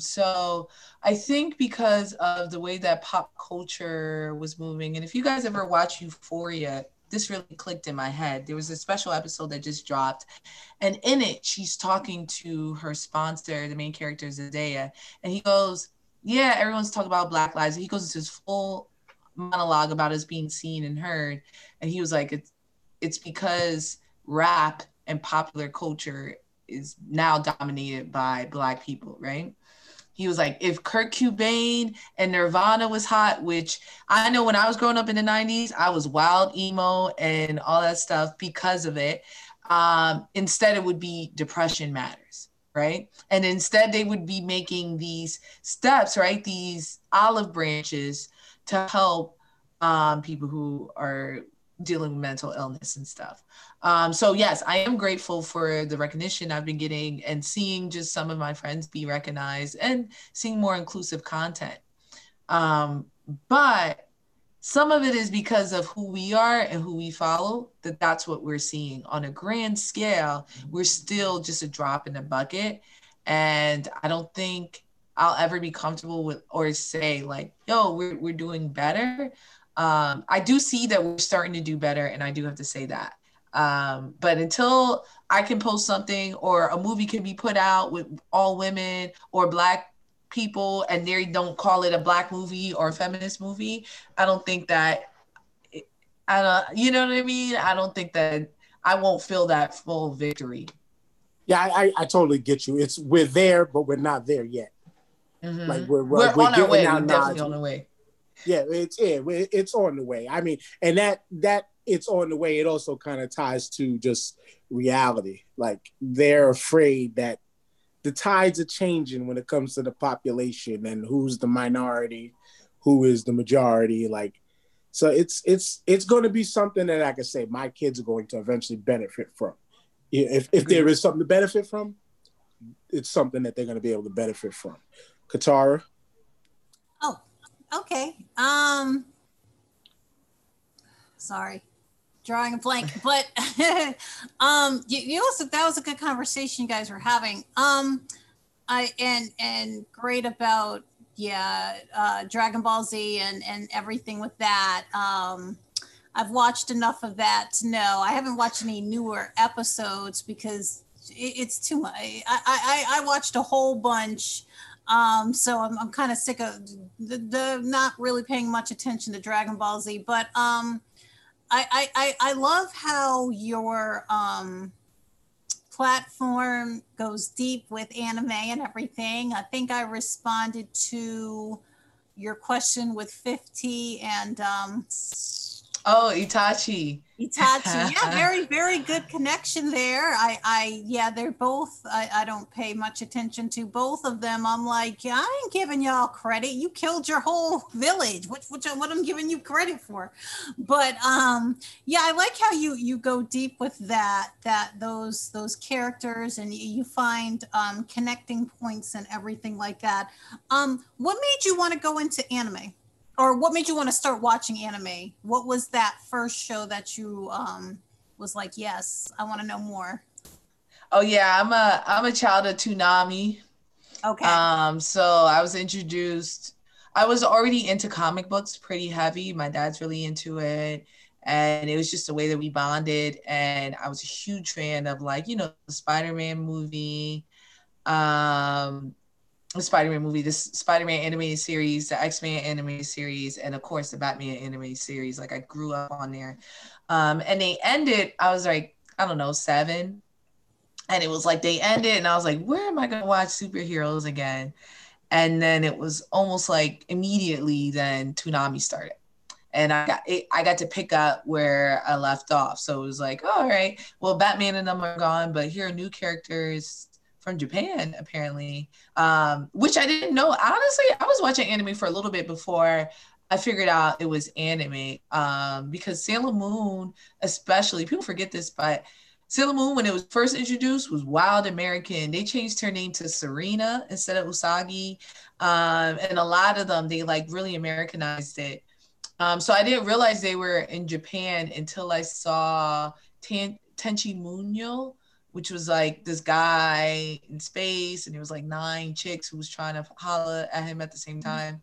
So I think because of the way that pop culture was moving, and if you guys ever watch Euphoria, this really clicked in my head. There was a special episode that just dropped, and in it, she's talking to her sponsor, the main character, Zendaya, and he goes, yeah, everyone's talking about Black lives. He goes into his full monologue about us being seen and heard. And he was like, it's because rap and popular culture is now dominated by Black people, right? He was like, if Kurt Cobain and Nirvana was hot, which I know when I was growing up in the 90s, I was wild emo and all that stuff because of it. Instead, it would be Depression Matters. Right? And instead they would be making these steps, right? These olive branches to help people who are dealing with mental illness and stuff. So yes, I am grateful for the recognition I've been getting and seeing just some of my friends be recognized and seeing more inclusive content. But some of it is because of who we are and who we follow, that's what we're seeing. On a grand scale, we're still just a drop in the bucket. And I don't think I'll ever be comfortable with or say like, yo, we're doing better. I do see that we're starting to do better, and I do have to say that. But until I can post something or a movie can be put out with all women or Black people and they don't call it a Black movie or a feminist movie, I don't think that, you know what I mean? I don't think that I won't feel that full victory. Yeah, I totally get you. It's, we're there, but we're not there yet. Mm-hmm. Like we're on our way. We're definitely on the way. Yeah, it's on the way. I mean, and that it's on the way. It also kind of ties to just reality. Like, they're afraid that the tides are changing when it comes to the population and who's the minority, who is the majority. Like, so it's going to be something that I can say my kids are going to eventually benefit from. If there is something to benefit from, it's something that they're going to be able to benefit from. Katara. Oh, okay. Sorry. Drawing a blank, but you also, that was a good conversation you guys were having. I great about Dragon Ball Z and everything with that. I've watched enough of that to know. I haven't watched any newer episodes because it's too much. I watched a whole bunch. So I'm kind of sick of the not really paying much attention to Dragon Ball Z, but I love how your platform goes deep with anime and everything. I think I responded to your question with 50 and Oh, Itachi. Itachi, yeah, very, very good connection there. Yeah, they're both, I don't pay much attention to both of them. I'm like, yeah, I ain't giving y'all credit. You killed your whole village. What I'm giving you credit for. But yeah, I like how you go deep with those characters, and you find connecting points and everything like that. What made you want to go into anime? Or what made you want to start watching anime? What was that first show that you was like, yes, I want to know more? Oh yeah, I'm a child of Toonami. Okay. So I was introduced. I was already into comic books pretty heavy. My dad's really into it, and it was just the way that we bonded. And I was a huge fan of, like, you know, the Spider-Man movie. The Spider-Man movie, the Spider-Man animated series, the X-Men animated series, and of course the Batman animated series. Like, I grew up on there. And they ended, I was like, I don't know, 7. And it was like, they ended and I was like, where am I going to watch superheroes again? And then it was almost like immediately then Toonami started. And I got to pick up where I left off. So it was like, oh, all right, well, Batman and them are gone, but here are new characters from Japan, apparently, which I didn't know. Honestly, I was watching anime for a little bit before I figured out it was anime, because Sailor Moon, especially, people forget this, but Sailor Moon, when it was first introduced, was Wild American. They changed her name to Serena instead of Usagi, and a lot of them, they like really Americanized it. So I didn't realize they were in Japan until I saw Tenchi Muyo, which was like this guy in space, and it was like 9 chicks who was trying to holler at him at the same time.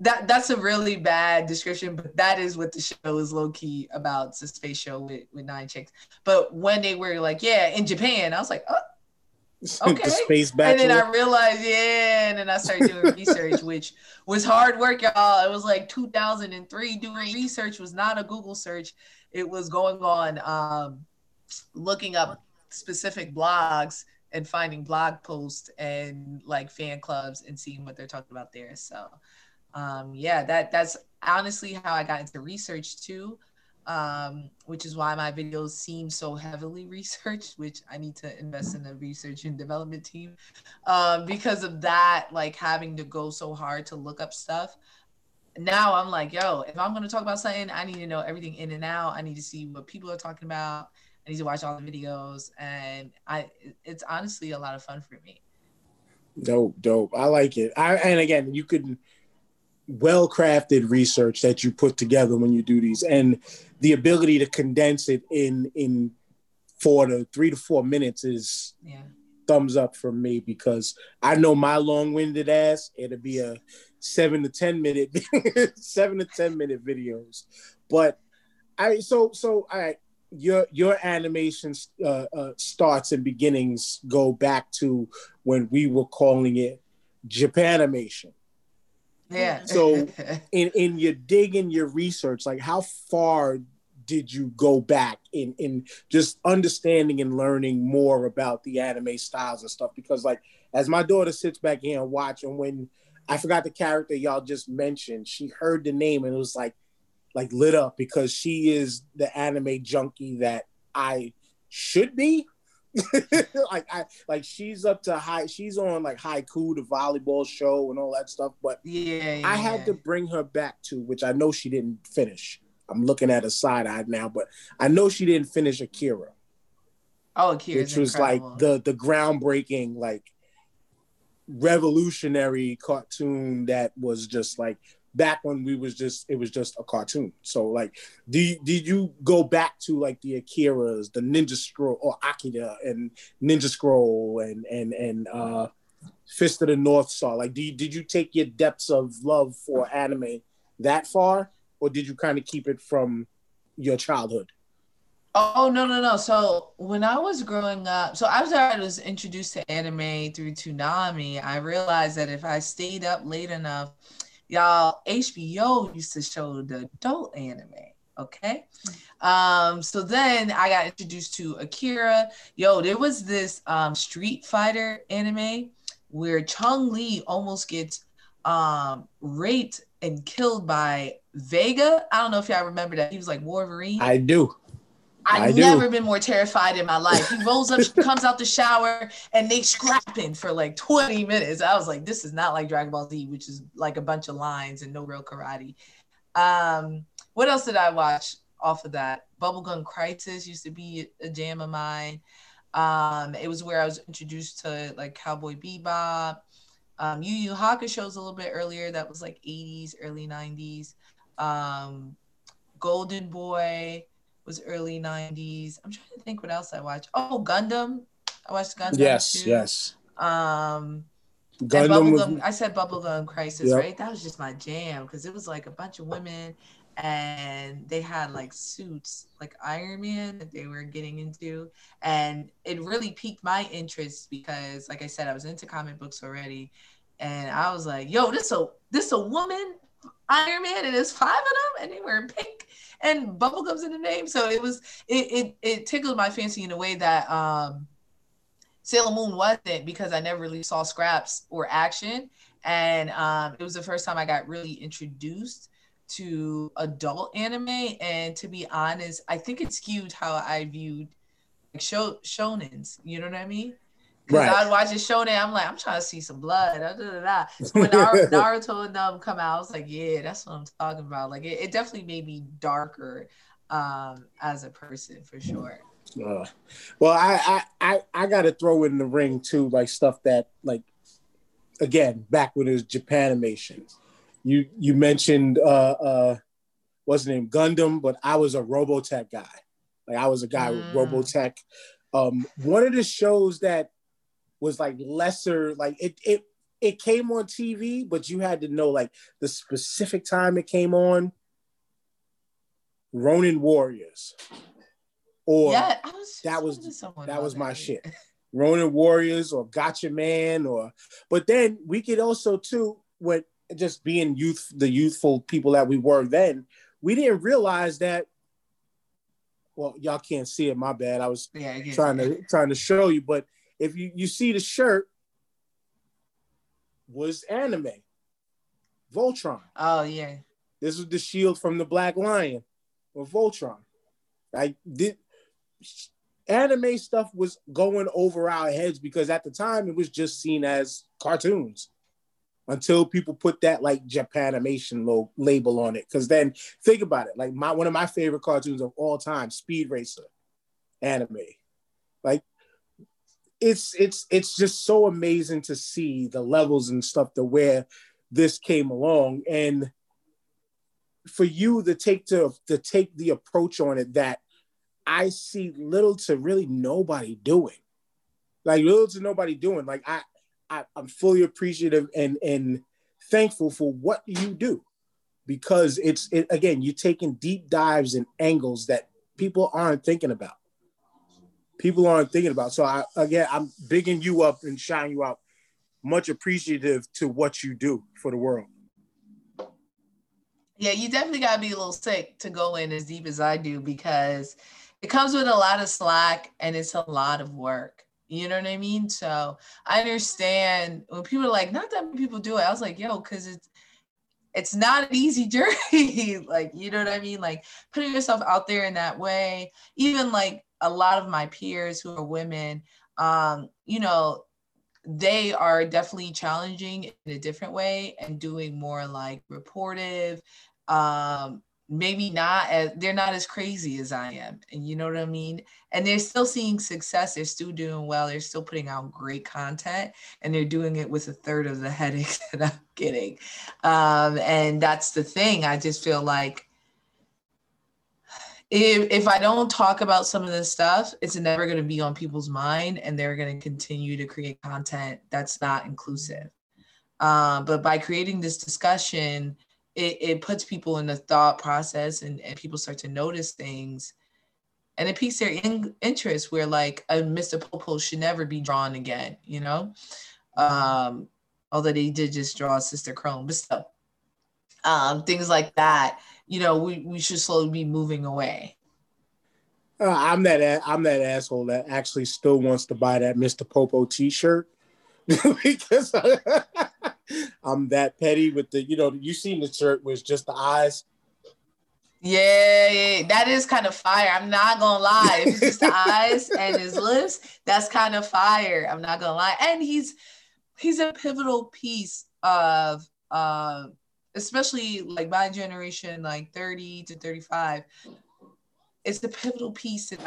That's a really bad description, but that is what the show is low-key about. It's a space show with 9 chicks. But when they were like, yeah, in Japan, I was like, oh, okay. Space bachelor. And then I realized, yeah, and then I started doing research, which was hard work, y'all. It was like 2003. Doing research was not a Google search. It was going on... looking up specific blogs and finding blog posts and like fan clubs and seeing what they're talking about there. So yeah, that's honestly how I got into research too, which is why my videos seem so heavily researched, which I need to invest in a research and development team, because of that, like having to go so hard to look up stuff. Now I'm like, yo, if I'm going to talk about something, I need to know everything in and out. I need to see what people are talking about. I need to watch all the videos, and it's honestly a lot of fun for me. Dope. I like it. And again, you could well-crafted research that you put together when you do these, and the ability to condense it in 3 to 4 minutes is thumbs up from me, because I know my long-winded ass, it'll be a 7 to 10 minute 7 to 10 minute videos. But I. Your animation starts and beginnings go back to when we were calling it Japanimation. Yeah. So in your dig and your research, like how far did you go back in just understanding and learning more about the anime styles and stuff? Because like, as my daughter sits back here and watch, and when I forgot the character y'all just mentioned, she heard the name and it was like lit up, because she is the anime junkie that I should be. She's up to high. She's on like Haiku, the volleyball show, and all that stuff. But yeah, I had to bring her back to, which I know she didn't finish. I'm looking at her side eye now, but I know she didn't finish Akira. Oh, Akira, which was incredible. Like the groundbreaking, like revolutionary cartoon that was just like. Back when it was just a cartoon. So like, did you go back to like the Akiras, the Ninja Scroll, or Akira and Ninja Scroll and Fist of the North Star? Like, did you take your depths of love for anime that far, or did you kind of keep it from your childhood? Oh, no. So when I was growing up, so after I was introduced to anime through Toonami, I realized that if I stayed up late enough, y'all, HBO used to show the adult anime, okay? So then I got introduced to Akira. Yo, there was this Street Fighter anime where Chun-Li almost gets raped and killed by Vega. I don't know if y'all remember that. He was like Wolverine. I do. I've never been more terrified in my life. He rolls up, comes out the shower, and they scrapping for like 20 minutes. I was like, this is not like Dragon Ball Z, which is like a bunch of lines and no real karate. What else did I watch off of that? Bubblegum Crisis used to be a jam of mine. It was where I was introduced to like Cowboy Bebop. Yu Yu Hakusho was a little bit earlier. That was like 80s, early 90s. Golden Boy was early 90s. I'm trying to think what else I watched. Oh, Gundam. I watched Gundam too. Yes. Gundam was... I said Bubblegum Crisis, right? That was just my jam because it was like a bunch of women and they had like suits, like Iron Man that they were getting into. And it really piqued my interest because, like I said, I was into comic books already. And I was like, yo, this a woman Iron Man, and there's 5 of them and they were in pink and bubblegum's in the name. So it tickled my fancy in a way that Sailor Moon wasn't, because I never really saw scraps or action. And it was the first time I got really introduced to adult anime. And to be honest, I think it skewed how I viewed like shonens, you know what I mean? Because I'd watch a shonen, I'm like, I'm trying to see some blood. So when Naruto and them come out, I was like, yeah, that's what I'm talking about. Like, it definitely made me darker as a person, for sure. Well, I got to throw in the ring, too, like stuff that, like, again, back when it was Japanimation. You mentioned, what's the name, Gundam, but I was a Robotech guy. Like, I was a guy with Robotech. One of the shows that was like lesser, like it came on TV, but you had to know like the specific time it came on. Ronin Warriors, or that was my shit. Ronin Warriors or Gotcha Man, but then we could also too, when just being the youthful people that we were then, we didn't realize that. Well, y'all can't see it. My bad. I was trying to show you, but. If you see the shirt, was anime, Voltron. Oh yeah, this was the shield from the Black Lion, or Voltron. Anime stuff was going over our heads because at the time it was just seen as cartoons, until people put that like Japanimation label on it. Because then think about it, like one of my favorite cartoons of all time, Speed Racer, anime, like. It's just so amazing to see the levels and stuff to where this came along, and for you to take the approach on it that I see little to really nobody doing, like I'm fully appreciative and thankful for what you do, because it's again, you're taking deep dives and angles that people aren't thinking about. So I'm bigging you up and shouting you out. Much appreciative to what you do for the world. Yeah, you definitely got to be a little sick to go in as deep as I do, because it comes with a lot of slack and it's a lot of work. You know what I mean? So I understand when people are like, not that many people do it. I was like, yo, because it's not an easy journey. Like, you know what I mean? Like putting yourself out there in that way, even like, a lot of my peers who are women, you know, they are definitely challenging in a different way and doing more like reportive, maybe they're not as crazy as I am. And you know what I mean? And they're still seeing success. They're still doing well. They're still putting out great content, and they're doing it with a third of the headache that I'm getting. And that's the thing. I just feel like, if I don't talk about some of this stuff, it's never going to be on people's mind, and they're going to continue to create content that's not inclusive. But by creating this discussion, it puts people in the thought process, and people start to notice things, and it piques their interest where like a Mr. Popo should never be drawn again, you know? Although they did just draw Sister Chrome, but still, things like that. You know, we should slowly be moving away. I'm that asshole that actually still wants to buy that Mr. Popo T-shirt because I'm that petty with the, you know, you seen the shirt was just the eyes. Yeah, that is kind of fire. I'm not gonna lie. If it's just the eyes and his lips, that's kind of fire. I'm not gonna lie. And he's a pivotal piece of especially like my generation, like 30 to 35. It's the pivotal piece in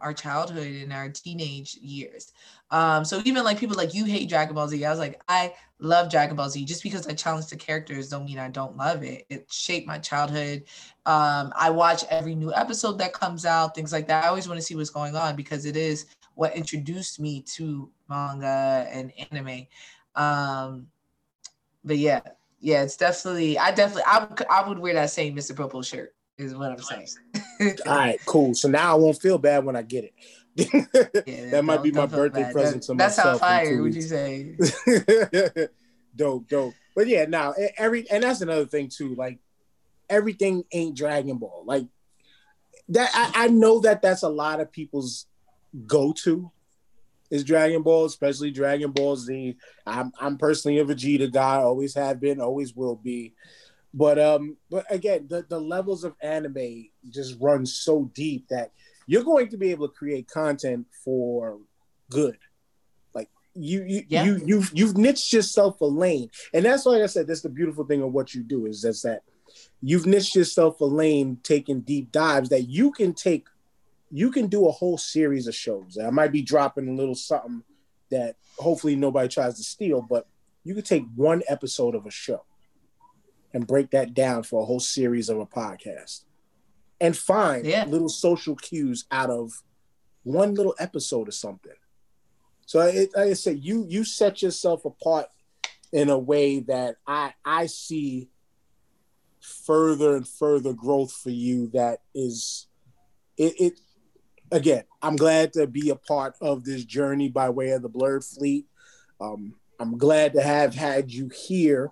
our childhood, in our teenage years. So even like people like, you hate Dragon Ball Z. I was like, I love Dragon Ball Z. Just because I challenge the characters don't mean I don't love it. It shaped my childhood. I watch every new episode that comes out, things like that. I always want to see what's going on because it is what introduced me to manga and anime. But yeah, it's definitely, I would wear that same Mr. Popo shirt. Is what I'm saying. All right, cool. So now I won't feel bad when I get it. Yeah, that might be my birthday present to myself. That's how fire, would you say? Dope. But yeah, now and that's another thing too. Like everything ain't Dragon Ball. Like that, I know that's a lot of people's go-to is Dragon Ball, especially Dragon Ball Z. I'm personally a Vegeta guy. Always have been. Always will be. But again, the levels of anime just run so deep that you're going to be able to create content for good. Like you've niched yourself a lane, and that's why, like I said, that's the beautiful thing of what you do is that's that you've niched yourself a lane, taking deep dives that you can take. You can do a whole series of shows. I might be dropping a little something that hopefully nobody tries to steal, but you could take one episode of a show and break that down for a whole series of a podcast and find little social cues out of one little episode or something. So like I said, you set yourself apart in a way that I see further and further growth for you. That is it. Again, I'm glad to be a part of this journey by way of the Blurred Fleet. I'm glad to have had you here.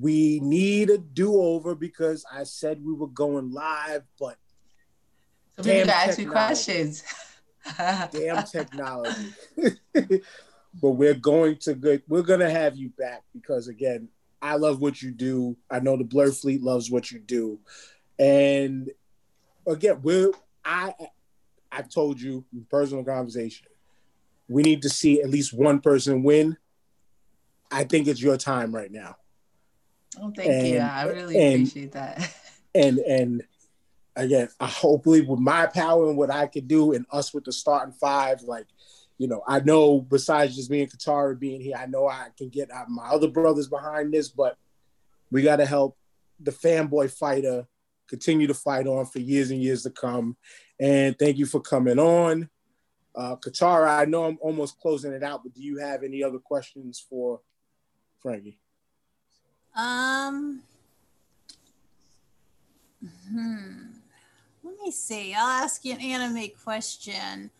We need a do-over because I said we were going live, but so people gotta ask you questions. Damn technology. But we're gonna have you back because again, I love what you do. I know the Blurred Fleet loves what you do. And again, I've told you in personal conversation, we need to see at least one person win. I think it's your time right now. Oh, thank you. I really appreciate that. And again, I hopefully with my power and what I could do and us with the starting five, like, you know, I know besides just me and Katara being here, I know I can get my other brothers behind this, but we got to help the fanboy fighter continue to fight on for years and years to come. And thank you for coming on. Katara, I know I'm almost closing it out, but do you have any other questions for Frankie? Let me see. I'll ask you an anime question.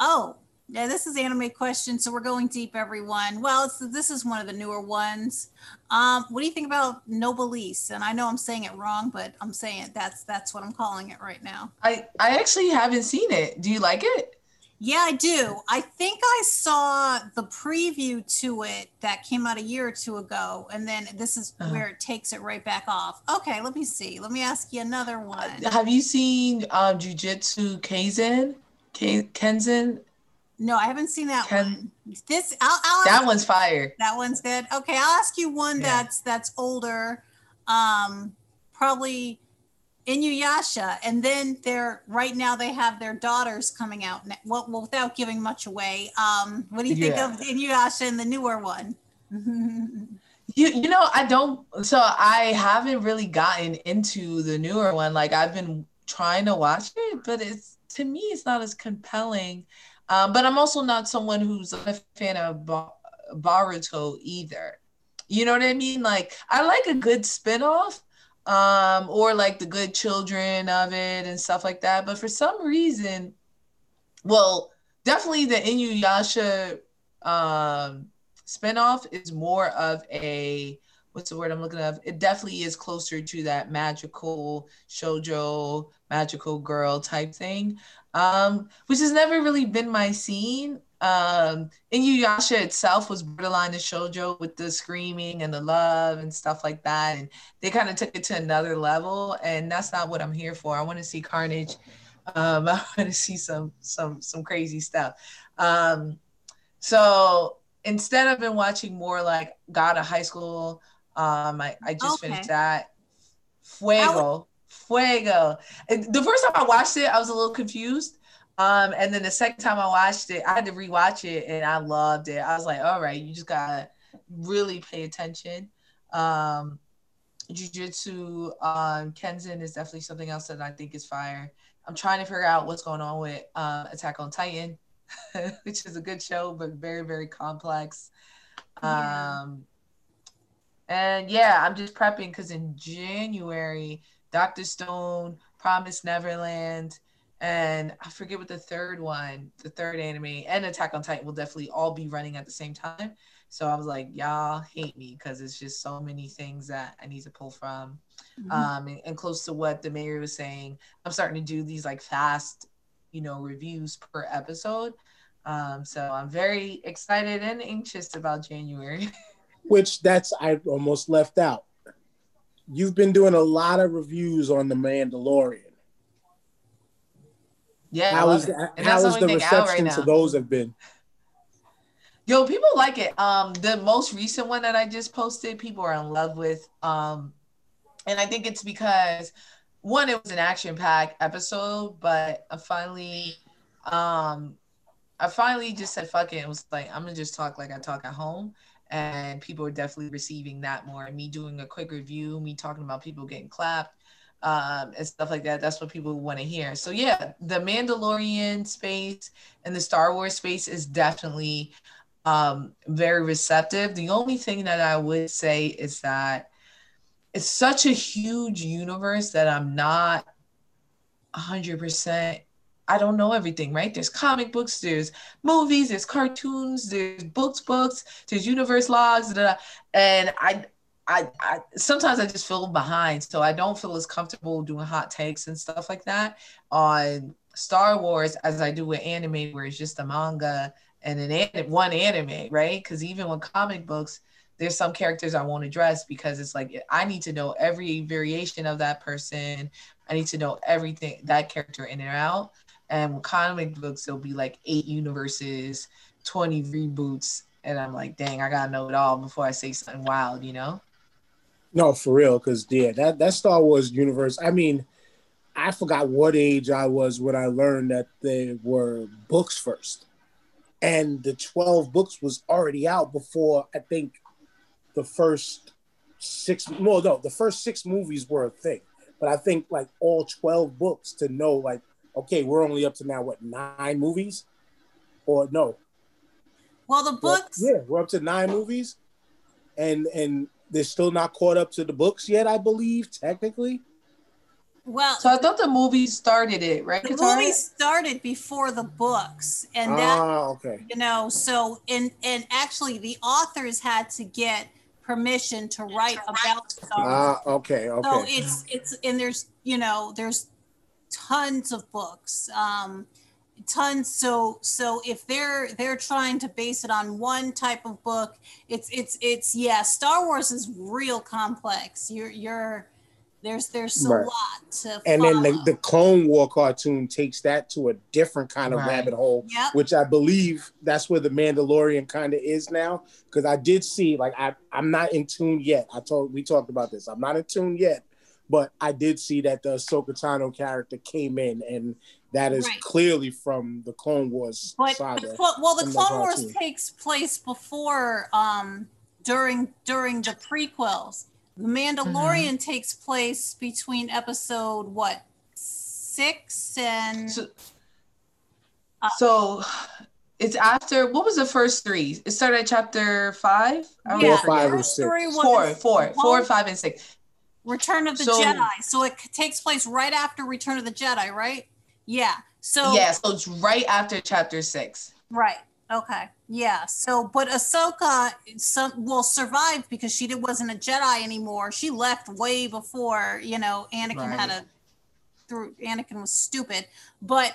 Oh, yeah, this is anime question. So we're going deep, everyone. Well, this is one of the newer ones. What do you think about Noblesse? And I know I'm saying it wrong, but I'm saying it. That's what I'm calling it right now. I actually haven't seen it. Do you like it? Yeah, I do. I think I saw the preview to it that came out a year or two ago, and then this is where it takes it right back off. Okay, let me see. Let me ask you another one. Have you seen Jujutsu Kaisen? Kenzin? No, I haven't seen that one. That one's fire. That one's good. Okay, I'll ask you one that's older, probably Inuyasha, and then right now they have their daughters coming out. Well, without giving much away, what do you think of Inuyasha and the newer one? You know, I haven't really gotten into the newer one. Like I've been trying to watch it, but to me it's not as compelling. But I'm also not someone who's a fan of Baruto either. You know what I mean? Like I like a good spinoff. Or like the good children of it and stuff like that. But for some reason, well, definitely the Inuyasha spinoff is more of what's the word I'm looking at? It definitely is closer to that magical shoujo, magical girl type thing, which has never really been my scene. Inuyasha itself was borderline a shoujo with the screaming and the love and stuff like that, and they kind of took it to another level, and that's not what I'm here for. I want to see carnage. I want to see some crazy stuff. So instead, I've been watching more like God of High School. I just finished that. Fuego. The first time I watched it, I was a little confused. And then the second time I watched it, I had to rewatch it, and I loved it. I was like, all right, you just gotta really pay attention. Jiu-Jitsu Kenzin is definitely something else that I think is fire. I'm trying to figure out what's going on with Attack on Titan, which is a good show, but very, very complex. Yeah. And yeah, I'm just prepping because in January, Dr. Stone, Promised Neverland, and I forget what the third anime and Attack on Titan will definitely all be running at the same time. So I was like, y'all hate me because it's just so many things that I need to pull from. Mm-hmm. And close to what the mayor was saying, I'm starting to do these like fast, reviews per episode. So I'm very excited and anxious about January. I almost left out. You've been doing a lot of reviews on The Mandalorian. Yeah, how is the reception to those have been? Yo, people like it. The most recent one that I just posted, people are in love with. And I think it's because, one, it was an action-packed episode, but I finally just said, fuck it. It was like, I'm going to just talk like I talk at home. And people are definitely receiving that more. And me doing a quick review, me talking about people getting clapped, and stuff like that. That's what people want to hear. So yeah, the Mandalorian space and the Star Wars space is definitely very receptive. The only thing that I would say is that it's such a huge universe that I'm not 100%. I don't know everything, right? There's comic books, there's movies, there's cartoons, there's books, there's universe logs, and I sometimes I just feel behind, so I don't feel as comfortable doing hot takes and stuff like that on Star Wars as I do with anime, where it's just a manga and one anime, right? Because even with comic books, there's some characters I won't address because it's like, I need to know every variation of that person. I need to know everything, that character in and out. And with comic books, there'll be like 8 universes, 20 reboots. And I'm like, dang, I gotta know it all before I say something wild, No, for real, because that Star Wars universe, I mean, I forgot what age I was when I learned that there were books first. And the 12 books was already out before, I think, the first 6 movies were a thing. But I think like all 12 books to know, like, okay, we're only up to now, what, 9 movies? Or no. Well, the books. Well, yeah, we're up to 9 movies. And they're still not caught up to the books yet, I believe, technically. Well, so I thought the movie started it, right? The movie started before the books. And that, and actually the authors had to get permission to write about Star Wars. So it's and there's there's tons of books, tons. So if they're trying to base it on one type of book, it's yeah. Star Wars is real complex. There's a lot to and follow. Then the Clone War cartoon takes that to a different kind of rabbit hole, which I believe that's where the Mandalorian kind of is now. Because I did see, like, I'm not in tune yet. We talked about this. I'm not in tune yet, but I did see that the Ahsoka Tano character came in, and that is clearly from the Clone Wars saga. The Clone Wars takes place before, during the prequels. The Mandalorian takes place between episode 6 and. So it's after, what was the first 3? It started at chapter 5? Yeah, 5 or 6. 4, 5, and 6. Return of the Jedi. So it takes place right after Return of the Jedi, right? Yeah. So it's right after chapter 6. Right. Okay. Yeah. But Ahsoka will survive because she wasn't a Jedi anymore. She left way before, Anakin Anakin was stupid, but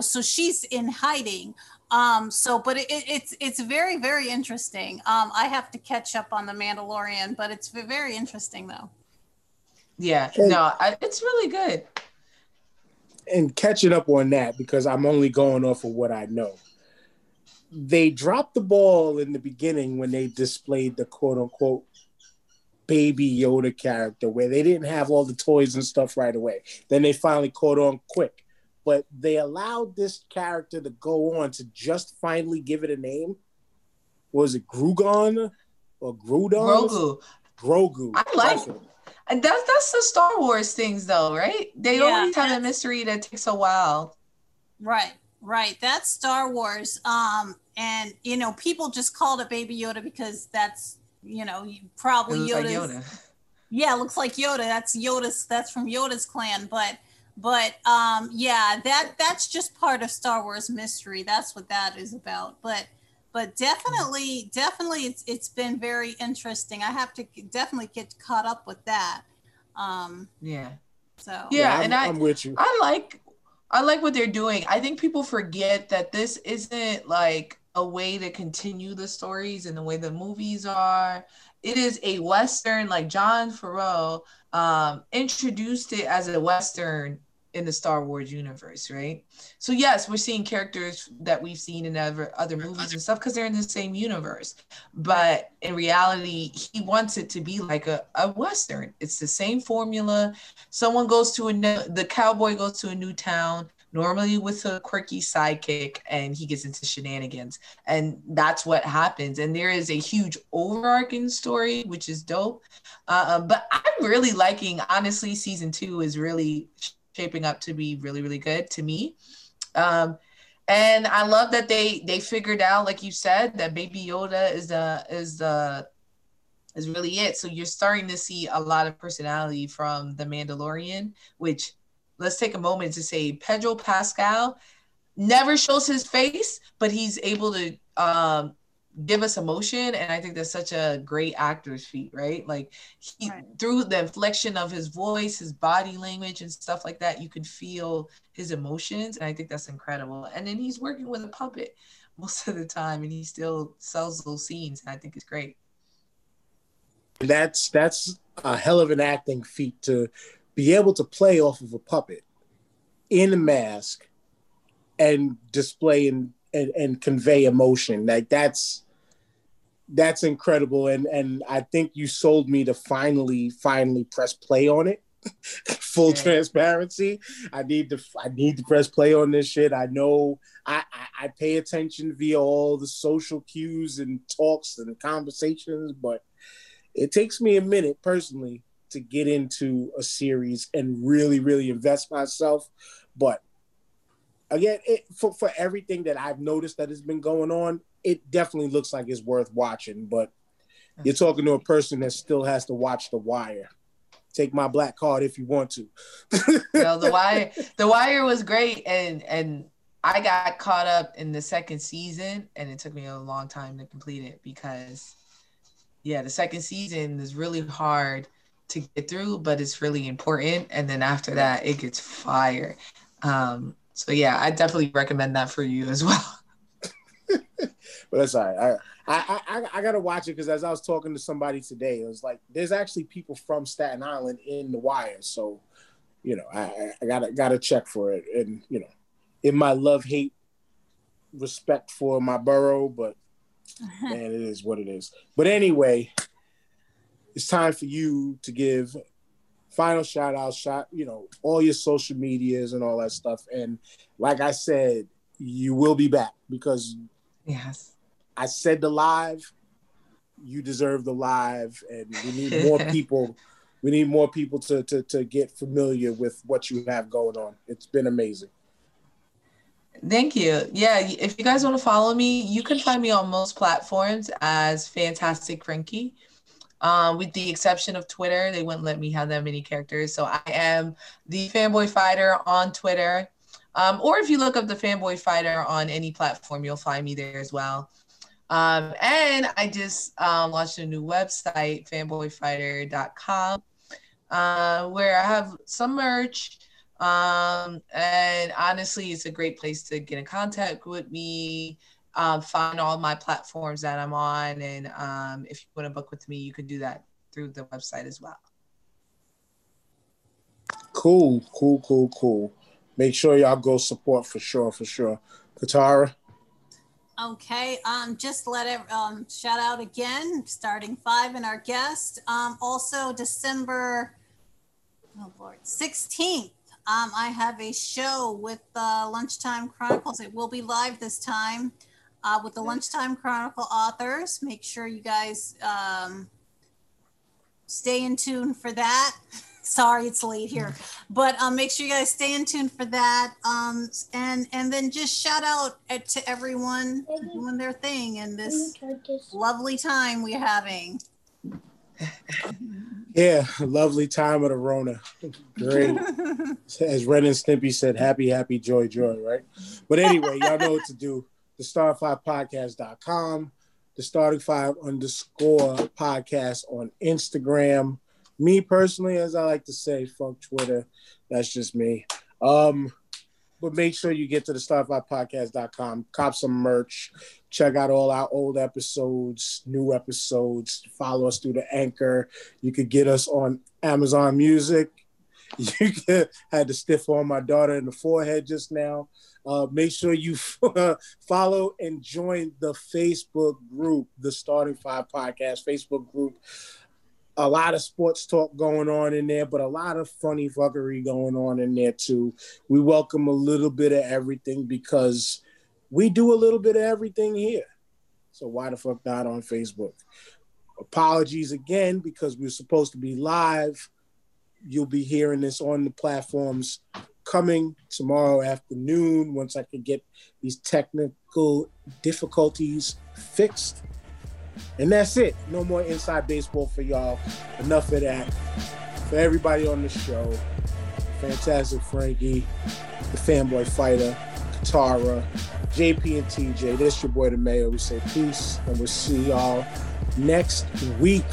so she's in hiding. But it's very, very interesting. I have to catch up on the Mandalorian, but it's very interesting though. Yeah, no, it's really good. And catching up on that, because I'm only going off of what I know. They dropped the ball in the beginning when they displayed the quote unquote baby Yoda character, where they didn't have all the toys and stuff right away. Then they finally caught on quick. But they allowed this character to go on to just finally give it a name. Was it Grugon or Grudon? Grogu. Grogu. I like it. And that's the Star Wars things though, right? They always have a mystery that takes a while. Right, right. That's Star Wars. And you know, people just called it Baby Yoda because that's, you know, probably Yoda's. Like Yoda. Yeah, looks like Yoda. That's Yoda's. That's from Yoda's clan. But yeah, that's just part of Star Wars mystery. That's what that is about. But definitely, it's been very interesting. I have to definitely get caught up with that. Yeah. So yeah, I'm with you. I like what they're doing. I think people forget that this isn't like a way to continue the stories and the way the movies are. It is a Western, like John Favreau introduced it as a Western in the Star Wars universe, right? So yes, we're seeing characters that we've seen in other movies and stuff because they're in the same universe. But in reality, he wants it to be like a Western. It's the same formula. Someone goes to the cowboy goes to a new town, normally with a quirky sidekick, and he gets into shenanigans. And that's what happens. And there is a huge overarching story, which is dope. But I'm really liking, honestly, season 2 is really shaping up to be really, really good to me. And I love that they figured out, like you said, that Baby Yoda is really it. So you're starting to see a lot of personality from the Mandalorian, which, let's take a moment to say Pedro Pascal never shows his face, but he's able to give us emotion. And I think that's such a great actor's feat, right? Like through the inflection of his voice, his body language and stuff like that, you can feel his emotions. And I think that's incredible. And then he's working with a puppet most of the time and he still sells those scenes. And I think it's great. That's a hell of an acting feat to be able to play off of a puppet in a mask and display and convey emotion. Like that's incredible. And I think you sold me to finally press play on it. Full transparency. I need to press play on this shit. I know I pay attention via all the social cues and talks and conversations, but it takes me a minute personally to get into a series and really, really invest myself. But again, for everything that I've noticed that has been going on, it definitely looks like it's worth watching, but you're talking to a person that still has to watch The Wire. Take my black card if you want to. No, The Wire was great. And I got caught up in the second season and it took me a long time to complete it because the second season is really hard to get through, but it's really important. And then after that, it gets fire. So yeah, I definitely recommend that for you as well. Well, that's all right. I gotta watch it because as I was talking to somebody today, it was like there's actually people from Staten Island in The Wire. So, you know, I gotta check for it. And you know, in my love-hate respect for my borough, but man, it is what it is. But anyway, it's time for you to give final shout out, you know, all your social medias and all that stuff. And like I said, you will be back because I said the live, you deserve the live, and we need more people. We need more people to get familiar with what you have going on. It's been amazing. Thank you. Yeah, if you guys want to follow me, you can find me on most platforms as Fantastic Frankie. With the exception of Twitter, they wouldn't let me have that many characters. So I am the Fanboy Fighter on Twitter. Or if you look up the Fanboy Fighter on any platform, you'll find me there as well. And I just launched a new website, fanboyfighter.com, where I have some merch. And honestly, it's a great place to get in contact with me. Find all my platforms that I'm on, and if you want to book with me, you can do that through the website as well. Cool. Make sure y'all go support for sure. Katara. Okay, just let it shout out again, starting 5 and our guest. Also December 16th. I have a show with Lunchtime Chronicles. It will be live this time with the Lunchtime Chronicle authors. Make sure you guys stay in tune for that. Sorry, it's late here, but make sure you guys stay in tune for that. And then just shout out to everyone doing their thing in this lovely time we're having. Yeah, lovely time of the Rona. Great. As Ren and Stimpy said, happy, joy, right? But anyway, y'all know what to do. TheStarting5Podcast.com, TheStarting5_podcast on Instagram. Me personally, as I like to say, fuck Twitter. That's just me. But make sure you get to thestarflypodcast.com, cop some merch, check out all our old episodes, new episodes, follow us through the Anchor. You could get us on Amazon Music. You could, had to stiff on my daughter in the forehead just now. Make sure you follow and join the Facebook group, the Starting Five Podcast Facebook group. A lot of sports talk going on in there, but a lot of funny fuckery going on in there too. We welcome a little bit of everything because we do a little bit of everything here. So why the fuck not on Facebook? Apologies again, because we're supposed to be live. You'll be hearing this on the platforms coming tomorrow afternoon once I can get these technical difficulties fixed. And that's it. No more inside baseball for y'all. Enough of that. For everybody on the show, Fantastic Frankie, the Fanboy Fighter, Katara, JP and TJ. This is your boy, the Mayor. We say peace, and we'll see y'all next week.